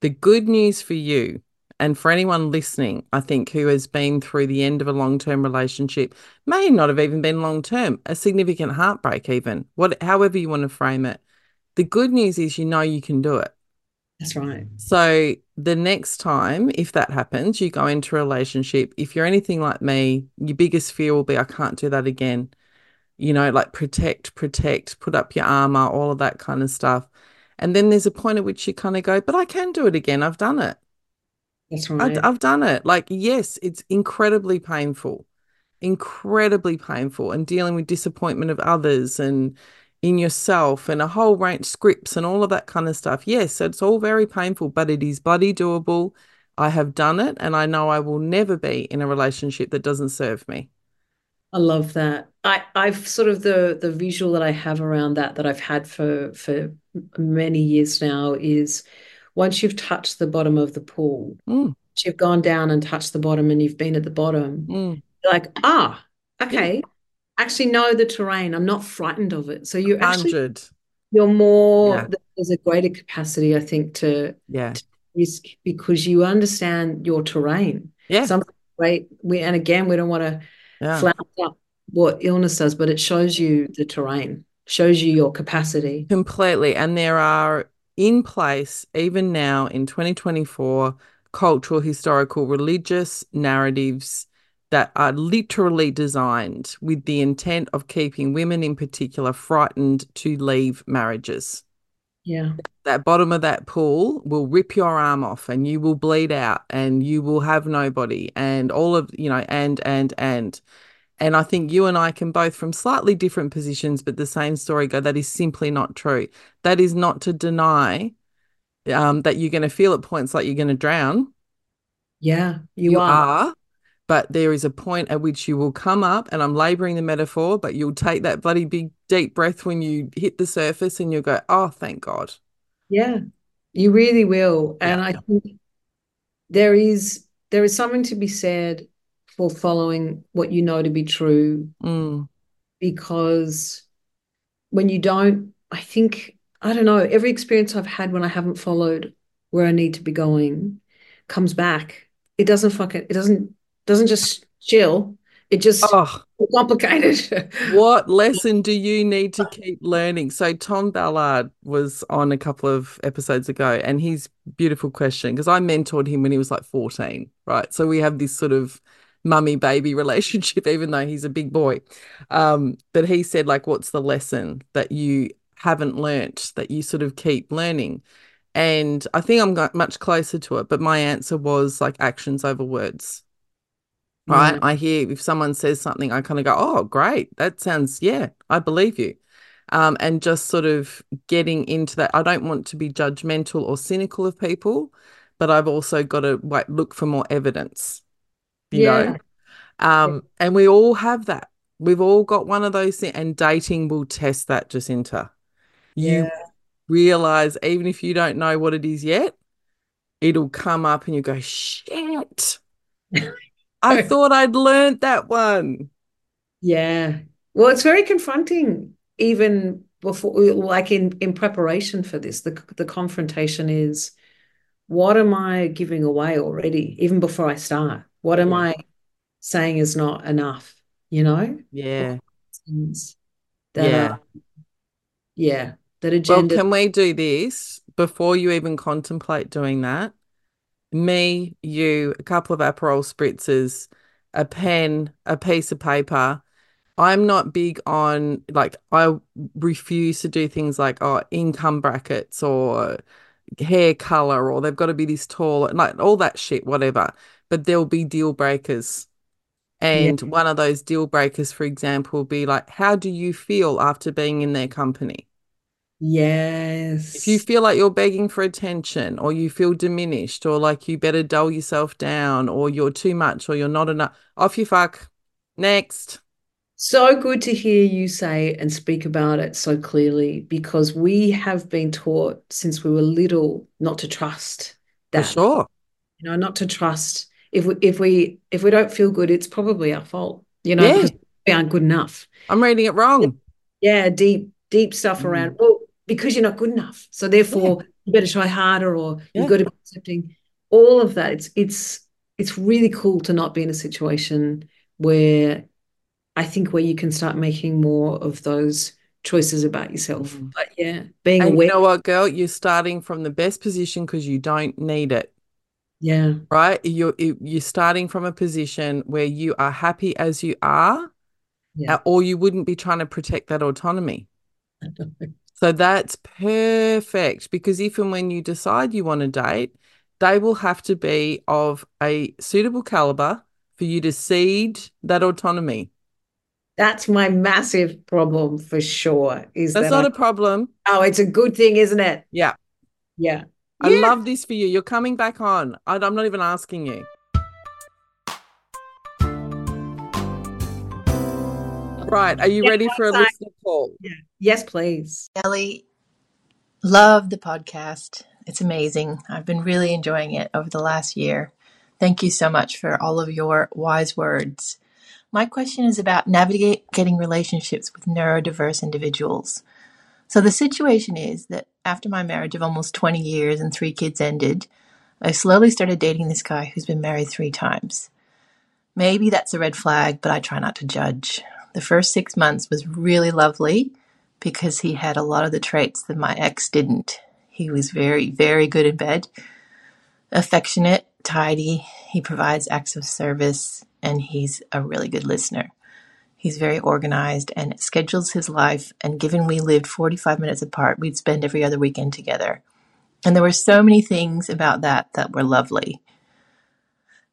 the good news for you and for anyone listening, I think, who has been through the end of a long-term relationship, may not have even been long-term, a significant heartbreak even, however you want to frame it, the good news is you know you can do it. That's right. So the next time, if that happens, you go into a relationship, if you're anything like me, your biggest fear will be, I can't do that again. You know, like protect, put up your armor, all of that kind of stuff. And then there's a point at which you kind of go, but I can do it again. I've done it. That's right. I've done it. Like, yes, it's incredibly painful, and dealing with disappointment of others and in yourself and a whole range of scripts and all of that kind of stuff. Yes, it's all very painful, but it is bloody doable. I have done it, and I know I will never be in a relationship that doesn't serve me. I love that. I've sort of the visual that I have around that I've had for many years now is once you've touched the bottom of the pool, you've gone down and touched the bottom and you've been at the bottom, you're like, okay, actually know the terrain. I'm not frightened of it. So you're 100. Actually, you're more, there's a greater capacity, I think, to risk because you understand your terrain. Yeah. Something great. And again, we don't want to, flout up what illness does, but it shows you the terrain, shows you your capacity. Completely. And there are in place, even now in 2024, cultural, historical, religious narratives that are literally designed with the intent of keeping women in particular frightened to leave marriages. Yeah. That bottom of that pool will rip your arm off and you will bleed out and you will have nobody and all of, you know, and I think you and I can both from slightly different positions, but the same story go, that is simply not true. That is not to deny that you're going to feel at points like you're going to drown. Yeah, you are. But there is a point at which you will come up, and I'm labouring the metaphor, but you'll take that bloody big deep breath when you hit the surface and you'll go, oh, thank God. Yeah, you really will. Yeah. And I think there is something to be said for following what you know to be true because when you don't, every experience I've had when I haven't followed where I need to be going comes back. It doesn't just chill. It just complicated. What lesson do you need to keep learning? So Tom Ballard was on a couple of episodes ago, and his beautiful question, because I mentored him when he was like 14, right? So we have this sort of mummy-baby relationship, even though he's a big boy. But he said, like, what's the lesson that you haven't learnt that you sort of keep learning? And I think I'm much closer to it, but my answer was, like, actions over words. Right. I hear if someone says something, I kind of go, oh, great. That sounds, I believe you. And just sort of getting into that. I don't want to be judgmental or cynical of people, but I've also got to look for more evidence, you know. And we all have that. We've all got one of those things, and dating will test that, Jacinta. You realise even if you don't know what it is yet, it'll come up and you go, shit. I thought I'd learned that one. Yeah. Well, it's very confronting even before, like in preparation for this, the confrontation is, what am I giving away already, even before I start? What am I saying is not enough, you know? Yeah. That agenda. Well, can we do this before you even contemplate doing that? Me, you, a couple of Aperol spritzers, a pen, a piece of paper. I'm not big on, I refuse to do things like, income brackets or hair colour or they've got to be this tall, like all that shit, whatever. But there'll be deal breakers. And one of those deal breakers, for example, will be like, how do you feel after being in their company? Yes. If you feel like you're begging for attention or you feel diminished or like you better dull yourself down or you're too much or you're not enough, off you fuck. Next. So good to hear you say and speak about it so clearly, because we have been taught since we were little not to trust that. For sure. You know, not to trust. If we don't feel good, it's probably our fault, you know, because we aren't good enough. I'm reading it wrong. Yeah, deep stuff around, because you're not good enough, so therefore you better try harder, or you've got to be accepting all of that. It's really cool to not be in a situation where I think where you can start making more of those choices about yourself. But yeah, being aware. You know what, girl, you're starting from the best position because you don't need it. Yeah. Right? You're starting from a position where you are happy as you are, or you wouldn't be trying to protect that autonomy. So that's perfect, because if and when you decide you want to date, they will have to be of a suitable caliber for you to cede that autonomy. That's my massive problem for sure. That's not a problem. Oh, it's a good thing, isn't it? Yeah. Yeah. I love this for you. You're coming back on. I'm not even asking you. Right. Are you ready for a listener call? Yeah. Yes, please. Nelly, love the podcast. It's amazing. I've been really enjoying it over the last year. Thank you so much for all of your wise words. My question is about navigating relationships with neurodiverse individuals. So the situation is that after my marriage of almost 20 years and 3 kids ended, I slowly started dating this guy who's been married 3 times. Maybe that's a red flag, but I try not to judge. The first 6 months was really lovely because he had a lot of the traits that my ex didn't. He was very, very good in bed, affectionate, tidy. He provides acts of service, and he's a really good listener. He's very organized and schedules his life, and given we lived 45 minutes apart, we'd spend every other weekend together. And there were so many things about that were lovely.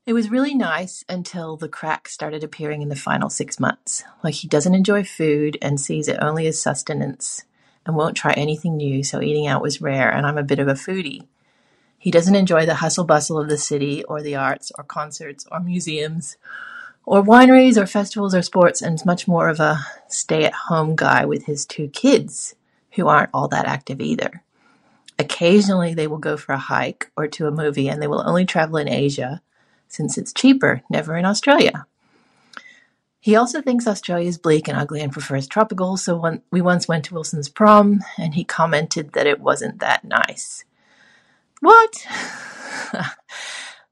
It was really nice until the cracks started appearing in the final 6 months. Like, he doesn't enjoy food and sees it only as sustenance and won't try anything new, so eating out was rare, and I'm a bit of a foodie. He doesn't enjoy the hustle bustle of the city or the arts or concerts or museums or wineries or festivals or sports, and is much more of a stay-at-home guy with his 2 kids who aren't all that active either. Occasionally they will go for a hike or to a movie, and they will only travel in Asia since it's cheaper, never in Australia. He also thinks Australia is bleak and ugly and prefers tropical, so we once went to Wilson's Prom and he commented that it wasn't that nice. What?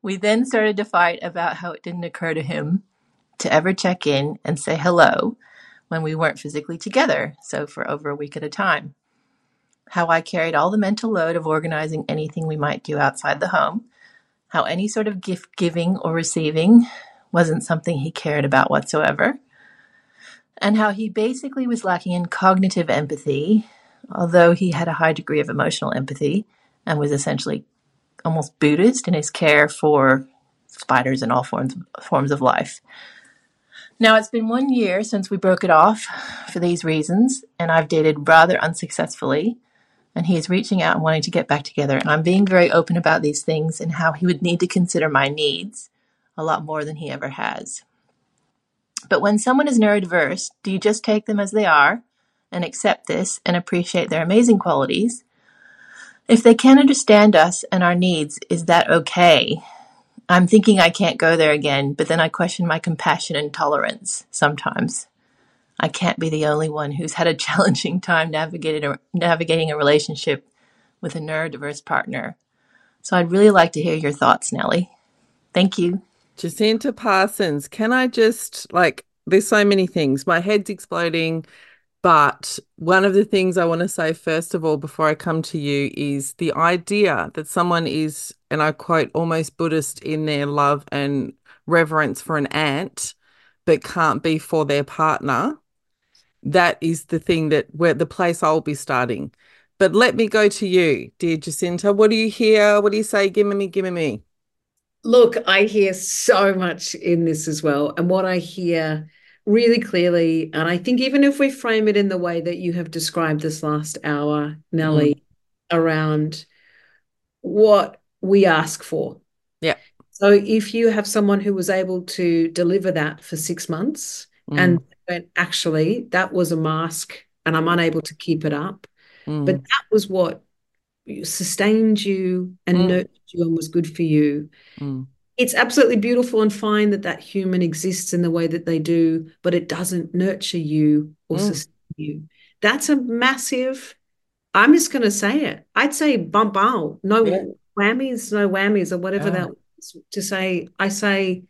We then started to fight about how it didn't occur to him to ever check in and say hello when we weren't physically together, so for over a week at a time. How I carried all the mental load of organizing anything we might do outside the home. How any sort of gift giving or receiving wasn't something he cared about whatsoever. And how he basically was lacking in cognitive empathy, although he had a high degree of emotional empathy and was essentially almost Buddhist in his care for spiders and all forms of life. Now, it's been 1 year since we broke it off for these reasons, and I've dated rather unsuccessfully, and he is reaching out and wanting to get back together, and I'm being very open about these things and how he would need to consider my needs a lot more than he ever has. But when someone is neurodiverse, do you just take them as they are and accept this and appreciate their amazing qualities? If they can't understand us and our needs, is that okay? I'm thinking I can't go there again, but then I question my compassion and tolerance sometimes. I can't be the only one who's had a challenging time navigating a relationship with a neurodiverse partner. So I'd really like to hear your thoughts, Nelly. Thank you. Jacinta Parsons, can I just, there's so many things. My head's exploding. But one of the things I want to say, first of all, before I come to you, is the idea that someone is, and I quote, almost Buddhist in their love and reverence for an ant, but can't be for their partner. That is the thing where the place I'll be starting. But let me go to you, dear Jacinta. What do you hear? What do you say? Gimme me. Look, I hear so much in this as well. And what I hear really clearly, and I think even if we frame it in the way that you have described this last hour, Nelly, around what we ask for. Yeah. So if you have someone who was able to deliver that for 6 months and went, actually, that was a mask and I'm unable to keep it up, but that was what sustained you and nurtured you and was good for you. It's absolutely beautiful and fine that human exists in the way that they do, but it doesn't nurture you or sustain you. That's a massive, I'm just going to say it, I'd say bump out, no whammies or whatever that was to say. I say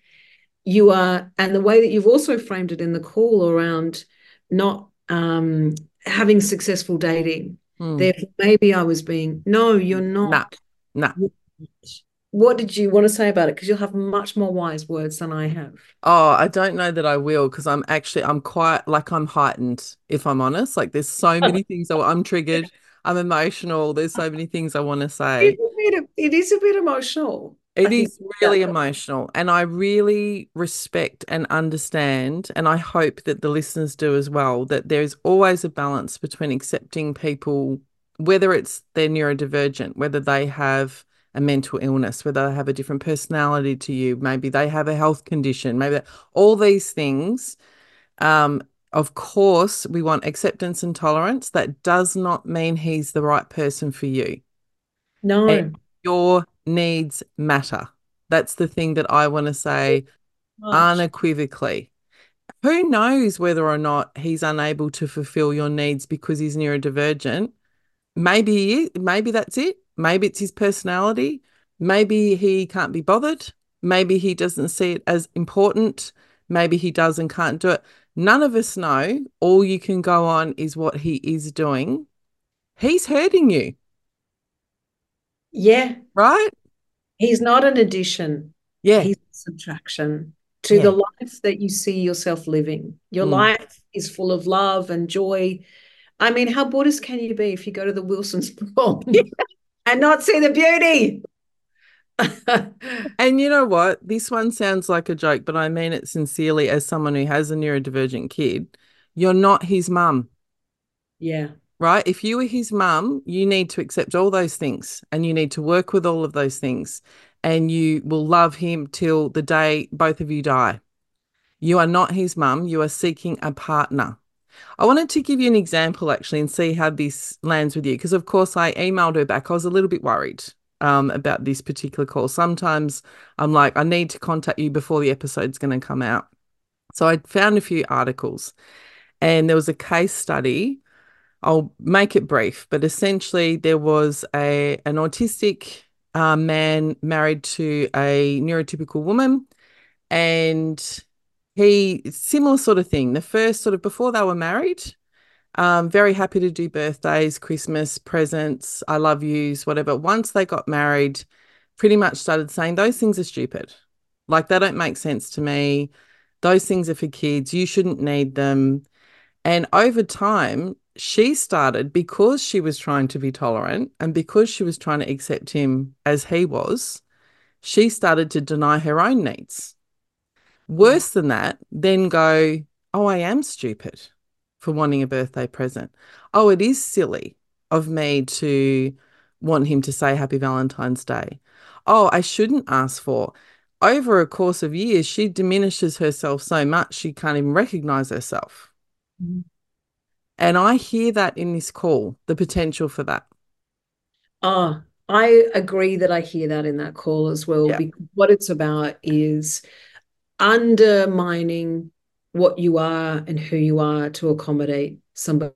you are, and the way that you've also framed it in the call around not having successful dating. Therefore, maybe I was being, no, you're not. No. What did you want to say about it? Because you'll have much more wise words than I have. Oh, I don't know that I will, because I'm quite, like, I'm heightened, if I'm honest. Like, there's so many things. I'm triggered. I'm emotional. There's so many things I want to say. It is a bit emotional. It is really emotional, and I really respect and understand, and I hope that the listeners do as well, that there is always a balance between accepting people, whether it's they're neurodivergent, whether they have a mental illness, whether they have a different personality to you, maybe they have a health condition, maybe all these things. Of course, we want acceptance and tolerance. That does not mean he's the right person for you. No. And your needs matter. That's the thing that I want to say unequivocally. Who knows whether or not he's unable to fulfill your needs because he's neurodivergent? Maybe he is. Maybe that's it. Maybe it's his personality. Maybe he can't be bothered. Maybe he doesn't see it as important. Maybe he does and can't do it. None of us know. All you can go on is what he is doing. He's hurting you. Yeah. Right? He's not an addition. Yeah. He's a subtraction to the life that you see yourself living. Your life is full of love and joy. I mean, how Buddhist can you be if you go to the Wilson's Prom and not see the beauty? And you know what? This one sounds like a joke, but I mean it sincerely as someone who has a neurodivergent kid. You're not his mum. Yeah. Right? If you were his mum, you need to accept all those things and you need to work with all of those things, and you will love him till the day both of you die. You are not his mum. You are seeking a partner. I wanted to give you an example, actually, and see how this lands with you, because, of course, I emailed her back. I was a little bit worried about this particular call. Sometimes I'm like, I need to contact you before the episode's going to come out. So I found a few articles, and there was a case study. I'll make it brief, but essentially there was an autistic man married to a neurotypical woman, and similar sort of thing. The first sort of, before they were married, very happy to do birthdays, Christmas, presents, I love yous, whatever. Once they got married, pretty much started saying, those things are stupid. Like, they don't make sense to me. Those things are for kids. You shouldn't need them. And over time, she started, because she was trying to be tolerant and because she was trying to accept him as he was, she started to deny her own needs. Worse than that, then go, oh, I am stupid for wanting a birthday present. Oh, it is silly of me to want him to say Happy Valentine's Day. Oh, I shouldn't ask for. Over a course of years, she diminishes herself so much she can't even recognise herself. Mm-hmm. And I hear that in this call, the potential for that. Oh, I agree that I hear that in that call as well. Yeah. Because what it's about is undermining what you are and who you are to accommodate somebody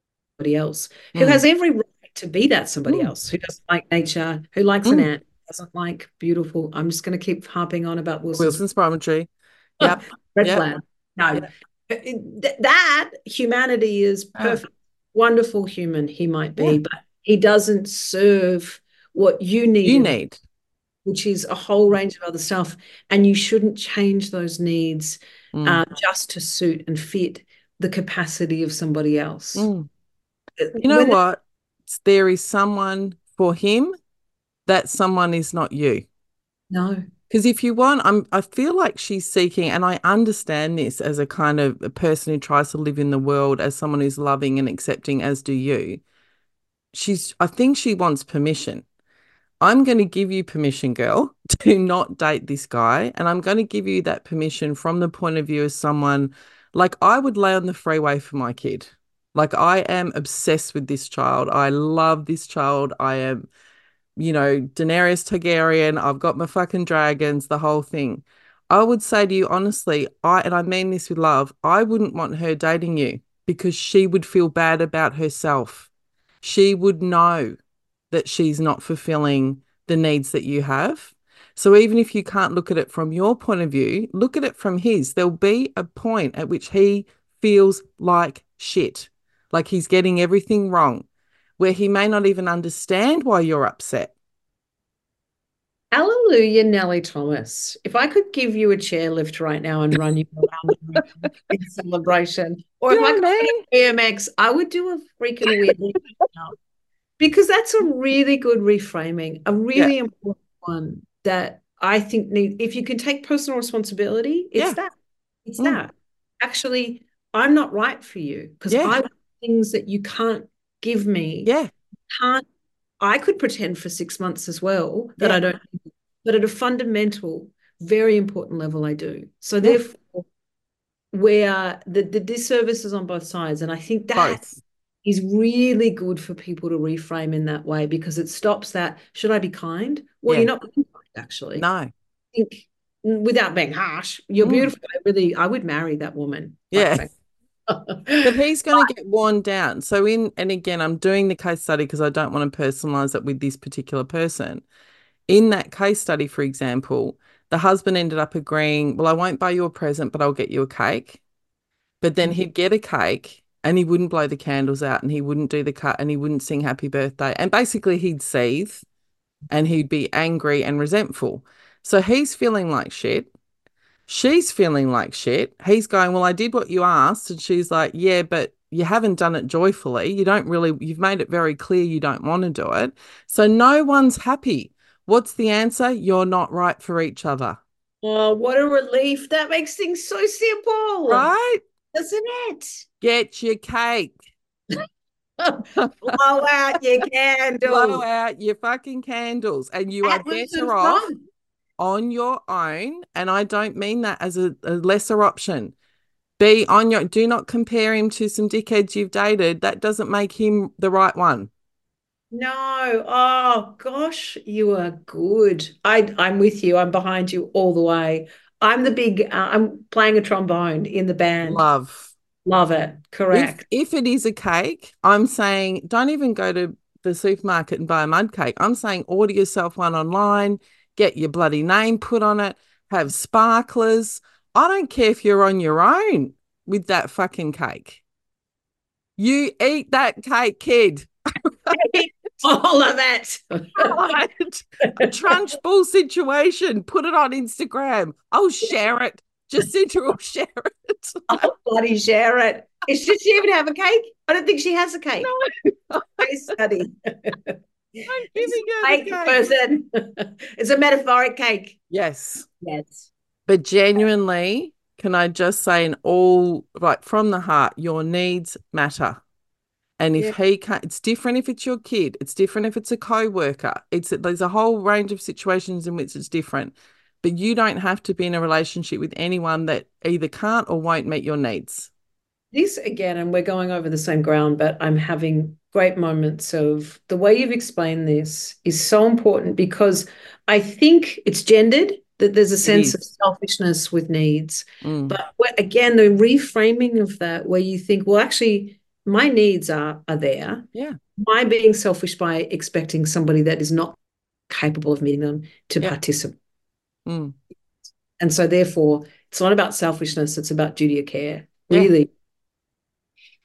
else who has every right to be that somebody else, who doesn't like nature, who likes an ant, doesn't like beautiful. I'm just going to keep harping on about Wilson's Prom tree. Yep. Red flag. No. Yeah. That humanity is perfect, wonderful human he might be, but he doesn't serve what you need. You need. Which is a whole range of other stuff, and you shouldn't change those needs just to suit and fit the capacity of somebody else. You know what? There is someone for him. That someone is not you. No. Because if you want, I feel like she's seeking, and I understand this as a kind of a person who tries to live in the world as someone who's loving and accepting, as do you. I think she wants permission. I'm going to give you permission, girl, to not date this guy, and I'm going to give you that permission from the point of view of someone, like, I would lay on the freeway for my kid. Like, I am obsessed with this child. I love this child. I am, you know, Daenerys Targaryen, I've got my fucking dragons, the whole thing. I would say to you, honestly, and I mean this with love, I wouldn't want her dating you, because she would feel bad about herself. She would know that she's not fulfilling the needs that you have. So even if you can't look at it from your point of view, look at it from his. There'll be a point at which he feels like shit. like he's getting everything wrong, where he may not even understand why you're upset. Hallelujah, Nellie Thomas. If I could give you a chairlift right now and run you around in celebration, or if I could do a BMX, I would do a freaking weird thing right now, because that's a really good reframing, a really important one that I think if you can take personal responsibility, it's that. It's that. Actually, I'm not right for you because I want things that you can't give me. Yeah. I could pretend for 6 months as well that I don't, but at a fundamental, very important level I do. So therefore, where the disservice is on both sides, and I think that is really good for people to reframe in that way, because it stops that, should I be kind? Well, you're not being kind, actually. No. I think without being harsh, you're beautiful. I would marry that woman. Yeah. But he's going to get worn down. So and again, I'm doing the case study because I don't want to personalise it with this particular person. In that case study, for example, the husband ended up agreeing, well, I won't buy you a present, but I'll get you a cake. But then he'd get a cake and he wouldn't blow the candles out and he wouldn't do the cut and he wouldn't sing happy birthday. And basically he'd seethe and he'd be angry and resentful. So he's feeling like shit. She's feeling like shit. He's going, well, I did what you asked. And she's like, yeah, but you haven't done it joyfully. You've made it very clear you don't want to do it. So no one's happy. What's the answer? You're not right for each other. Oh, what a relief. That makes things so simple. Right? Doesn't it? Get your cake. Blow out your candles. Blow out your fucking candles. And you are better off on your own, and I don't mean that as a lesser option. Do not compare him to some dickheads you've dated. That doesn't make him the right one. No. Oh, gosh, you are good. I'm with you. I'm behind you all the way. I'm playing a trombone in the band. Love it. Correct. If it is a cake, I'm saying don't even go to the supermarket and buy a mud cake. I'm saying order yourself one online. Get your bloody name put on it, have sparklers. I don't care if you're on your own with that fucking cake. You eat that cake, kid. All of it. A trunch bull situation. Put it on Instagram. I'll share it. Jacinta will share it. I'll bloody share it. Does she even have a cake? I don't think she has a cake. No. Case study. I'm giving her the cake. Person. It's a metaphoric cake. Yes. But genuinely, can I just say, from the heart, your needs matter. And if he can't, it's different if it's your kid. It's different if it's a co-worker. There's a whole range of situations in which it's different. But you don't have to be in a relationship with anyone that either can't or won't meet your needs. This again, and we're going over the same ground, but I'm having great moments of the way you've explained this is so important, because I think it's gendered, that there's a sense of selfishness with needs. But again, the reframing of that where you think, well, actually my needs are there. Yeah. My being selfish by expecting somebody that is not capable of meeting them to participate. And so therefore it's not about selfishness, it's about duty of care, really.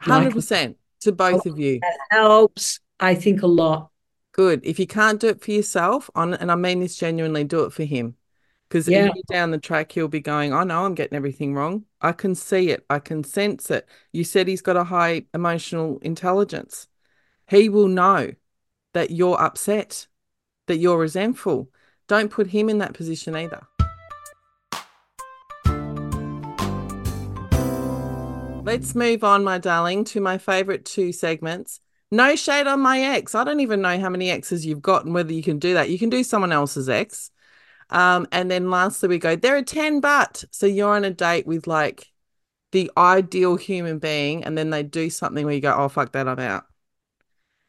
100% to both of you. That helps, I think, a lot. Good. If you can't do it for yourself, and I mean this genuinely, do it for him, because down the track he'll be going, I know I'm getting everything wrong. I can see it. I can sense it. You said he's got a high emotional intelligence. He will know that you're upset, that you're resentful. Don't put him in that position either. Let's move on, my darling, to my favourite two segments. No shade on my ex. I don't even know how many exes you've got and whether you can do that. You can do someone else's ex. And then lastly we go, they're a 10 but. So you're on a date with like the ideal human being and then they do something where you go, oh, fuck that, I'm out.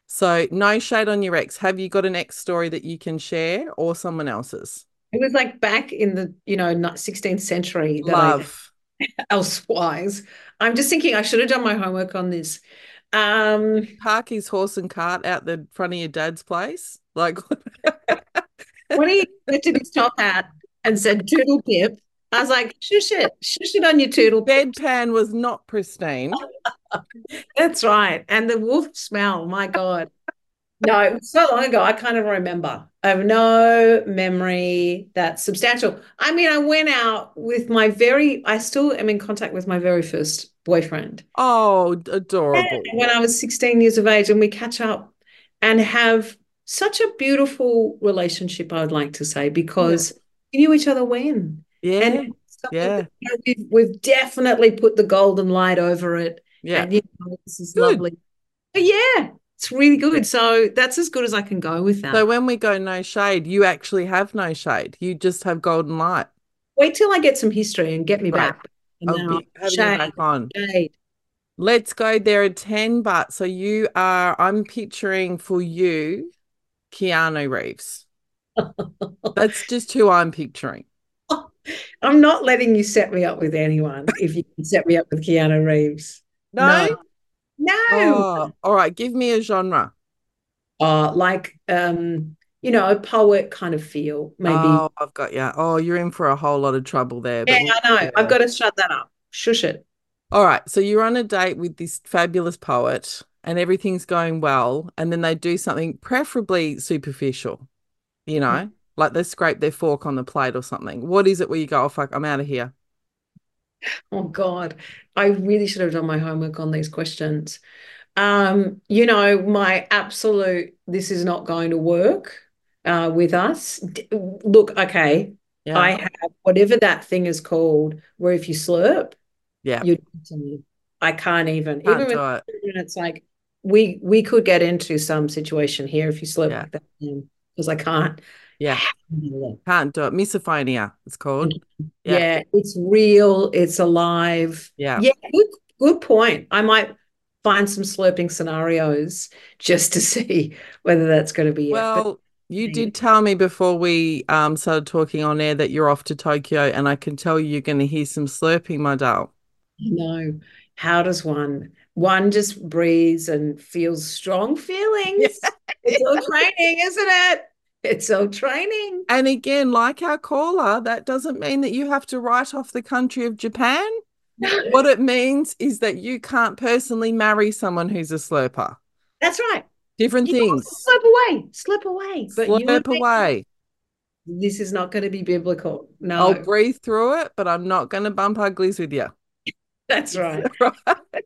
So no shade on your ex. Have you got an ex story that you can share or someone else's? It was like back in the, 16th century. Elsewise, I'm just thinking I should have done my homework on this. Park his horse and cart out the front of your dad's place. Like when he lifted his top hat and said toodle pip, I was like, shush it on your toodle pip. Bedpan was not pristine. That's right. And the wolf smell, my God. No, it was so long ago, I can't even remember. I have no memory that's substantial. I mean, I went out with my I still am in contact with my very first boyfriend. Oh, adorable. And when I was 16 years of age, and we catch up and have such a beautiful relationship, I would like to say, because we knew each other when. Yeah. And we've definitely put the golden light over it. Yeah. And, you know, this is lovely. But yeah. It's really good. So that's as good as I can go with that. So when we go no shade, you actually have no shade. You just have golden light. Wait till I get some history and get me back. I'll be having you back on. Shade. Let's go there at 10, but so I'm picturing for you Keanu Reeves. That's just who I'm picturing. I'm not letting you set me up with anyone if you can set me up with Keanu Reeves. No. No. Oh, all right, give me a genre. A poet kind of feel, maybe. Oh, I've got you. Oh, you're in for a whole lot of trouble there. Yeah, I know. Yeah. I've got to shut that up. Shush it. All right, so you're on a date with this fabulous poet and everything's going well, and then they do something preferably superficial, you know, like they scrape their fork on the plate or something. What is it where you go, oh, fuck, I'm out of here? Oh, God, I really should have done my homework on these questions. My absolute this is not going to work with us. Look, okay, I have whatever that thing is called where if you slurp, you continue. I can't even. It's like we could get into some situation here if you slurp like that because I can't. Yeah, can't do it. Misophonia, it's called. Yeah, it's real. It's alive. Yeah. Good point. I might find some slurping scenarios just to see whether that's going to be. You did tell me before we started talking on air that you're off to Tokyo, and I can tell you're going to hear some slurping, my doll. No, how does one? One just breathes and feels strong feelings. Yeah. It's all training, isn't it? It's all training. And again, like our caller, that doesn't mean that you have to write off the country of Japan. What it means is that you can't personally marry someone who's a slurper. That's right. Different things. Slurp away. Slurp away. This is not going to be biblical. No. I'll breathe through it, but I'm not going to bump uglies with you. That's right.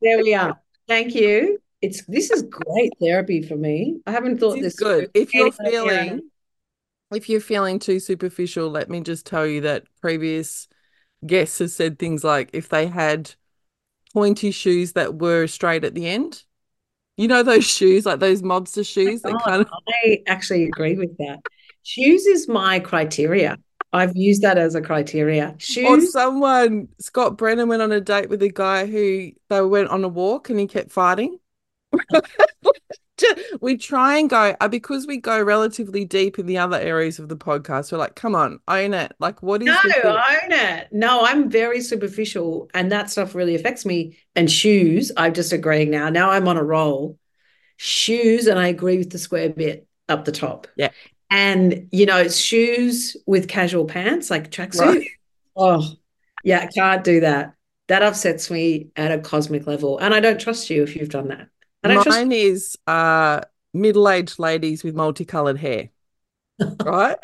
There we are. Thank you. This is great therapy for me. I haven't thought this good. If you're feeling too superficial, let me just tell you that previous guests have said things like if they had pointy shoes that were straight at the end, you know those shoes, like those mobster shoes. I actually agree with that. Shoes is my criteria. I've used that as a criteria. Shoes. Or Scott Brennan went on a date with a guy who they went on a walk and he kept fighting. We try and go because we go relatively deep in the other areas of the podcast. We're like, come on, own it. Like, what is own it? No, I'm very superficial, and that stuff really affects me. And shoes, I'm just agreeing now. Now I'm on a roll. Shoes, and I agree with the square bit up the top. Yeah, and shoes with casual pants like tracksuit. Right. Oh, yeah, I can't do that. That upsets me at a cosmic level, and I don't trust you if you've done that. Mine is middle-aged ladies with multicoloured hair, right?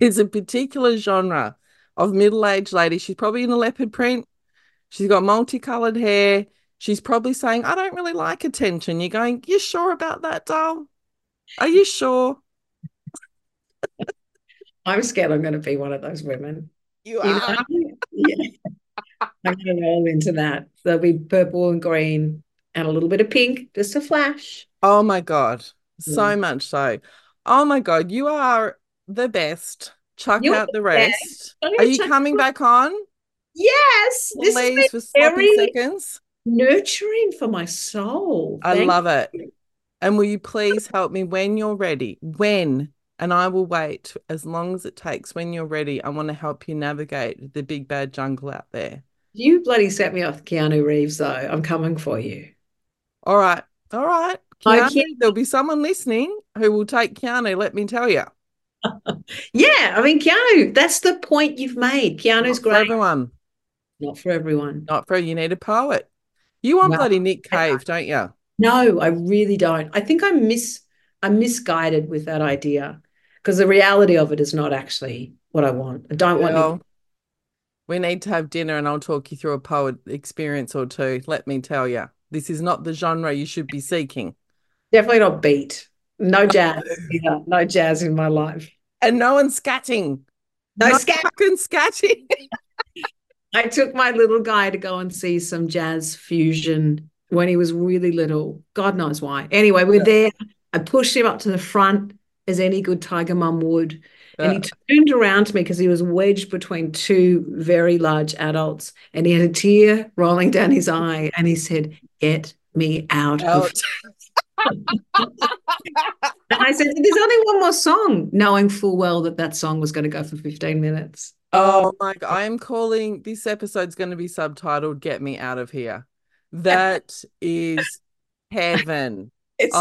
There's a particular genre of middle-aged lady. She's probably in a leopard print. She's got multicoloured hair. She's probably saying, I don't really like attention. You're going, you sure about that, doll? Are you sure? I'm scared I'm going to be one of those women. You are? Yeah. I'm going to roll into that. There'll be purple and green. And a little bit of pink, just a flash. Oh, my God. So much so. Oh, my God. You are the best. Chuck out the rest. Are you coming back on? Yes. Please, this is very seconds. Nurturing for my soul. I love it. And will you please help me when you're ready? And I will wait as long as it takes when you're ready. I want to help you navigate the big bad jungle out there. You bloody set me off Keanu Reeves, though. I'm coming for you. All right. Keanu, there'll be someone listening who will take Keanu, let me tell you. Yeah, I mean, Keanu, that's the point you've made. Keanu's great. Not for everyone. You need a poet. You want bloody Nick Cave, don't you? No, I really don't. I think I'm misguided with that idea because the reality of it is not actually what I want. I don't want Nick. We need to have dinner and I'll talk you through a poet experience or two. Let me tell you, this is not the genre you should be seeking. Definitely not beat. No jazz. Yeah, no jazz in my life. And no one's scatting. No fucking scatting. I took my little guy to go and see some jazz fusion when he was really little. God knows why. Anyway, we're there. I pushed him up to the front as any good tiger mum would. And he turned around to me because he was wedged between two very large adults and he had a tear rolling down his eye and he said, "Get me out. And I said, "There's only one more song," knowing full well that that song was going to go for 15 minutes. Oh, my God. I'm calling this episode's going to be subtitled "Get Me Out of Here." That is heaven.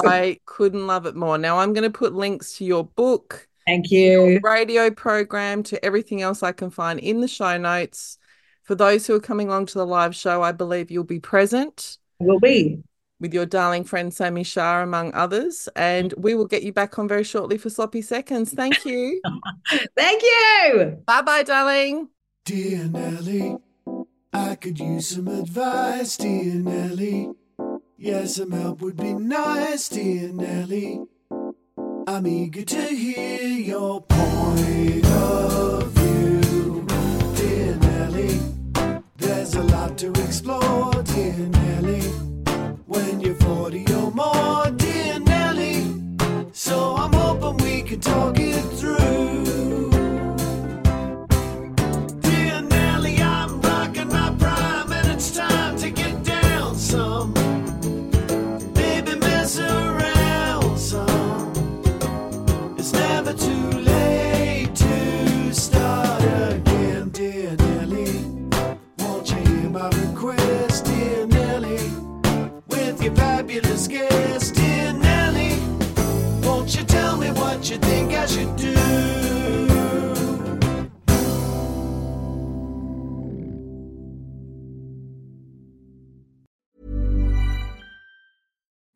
I couldn't love it more. Now I'm going to put links to your book. Thank you. Your radio program, to everything else I can find in the show notes. For those who are coming along to the live show, I believe you'll be present. Will be. With your darling friend Sammy Shah, among others. And we will get you back on very shortly for Sloppy Seconds. Thank you. Thank you. Bye-bye, darling. Dear Nelly, I could use some advice, dear Nelly. Yeah, some help would be nice, dear Nelly. I'm eager to hear your point of view, dear Nelly. There's a lot to explore, dear Nelly. When you're 40 or more, dear Nelly. So I'm hoping we can talk it through. Dear Nelly, I'm rocking my prime and it's time to get down some. Maybe mess around some. It's never too late to start again, dear Nelly. Won't you hear my request, dear Nelly? With your fabulous guest, dear Nelly, won't you tell me what you think I should do?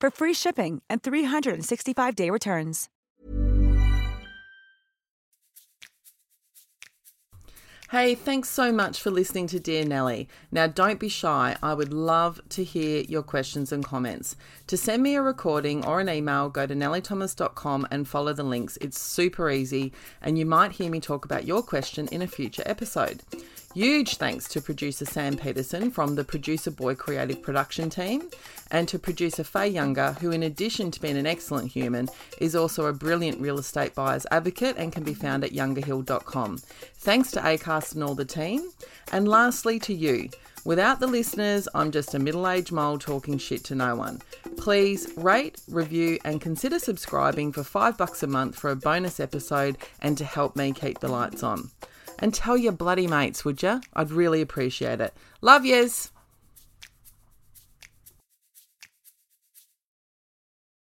for free shipping and 365-day returns. Hey, thanks so much for listening to Dear Nelly. Now, don't be shy. I would love to hear your questions and comments. To send me a recording or an email, go to nellythomas.com and follow the links. It's super easy, and you might hear me talk about your question in a future episode. Huge thanks to producer Sam Peterson from the Producer Boy Creative Production team, and to producer Faye Younger, who in addition to being an excellent human is also a brilliant real estate buyer's advocate and can be found at UNSEEN.com. Thanks to Acast and all the team. And lastly to you. Without the listeners, I'm just a middle-aged mole talking shit to no one. Please rate, review and consider subscribing for $5 a month for a bonus episode and to help me keep the lights on. And tell your bloody mates, would ya? I'd really appreciate it. Love yous.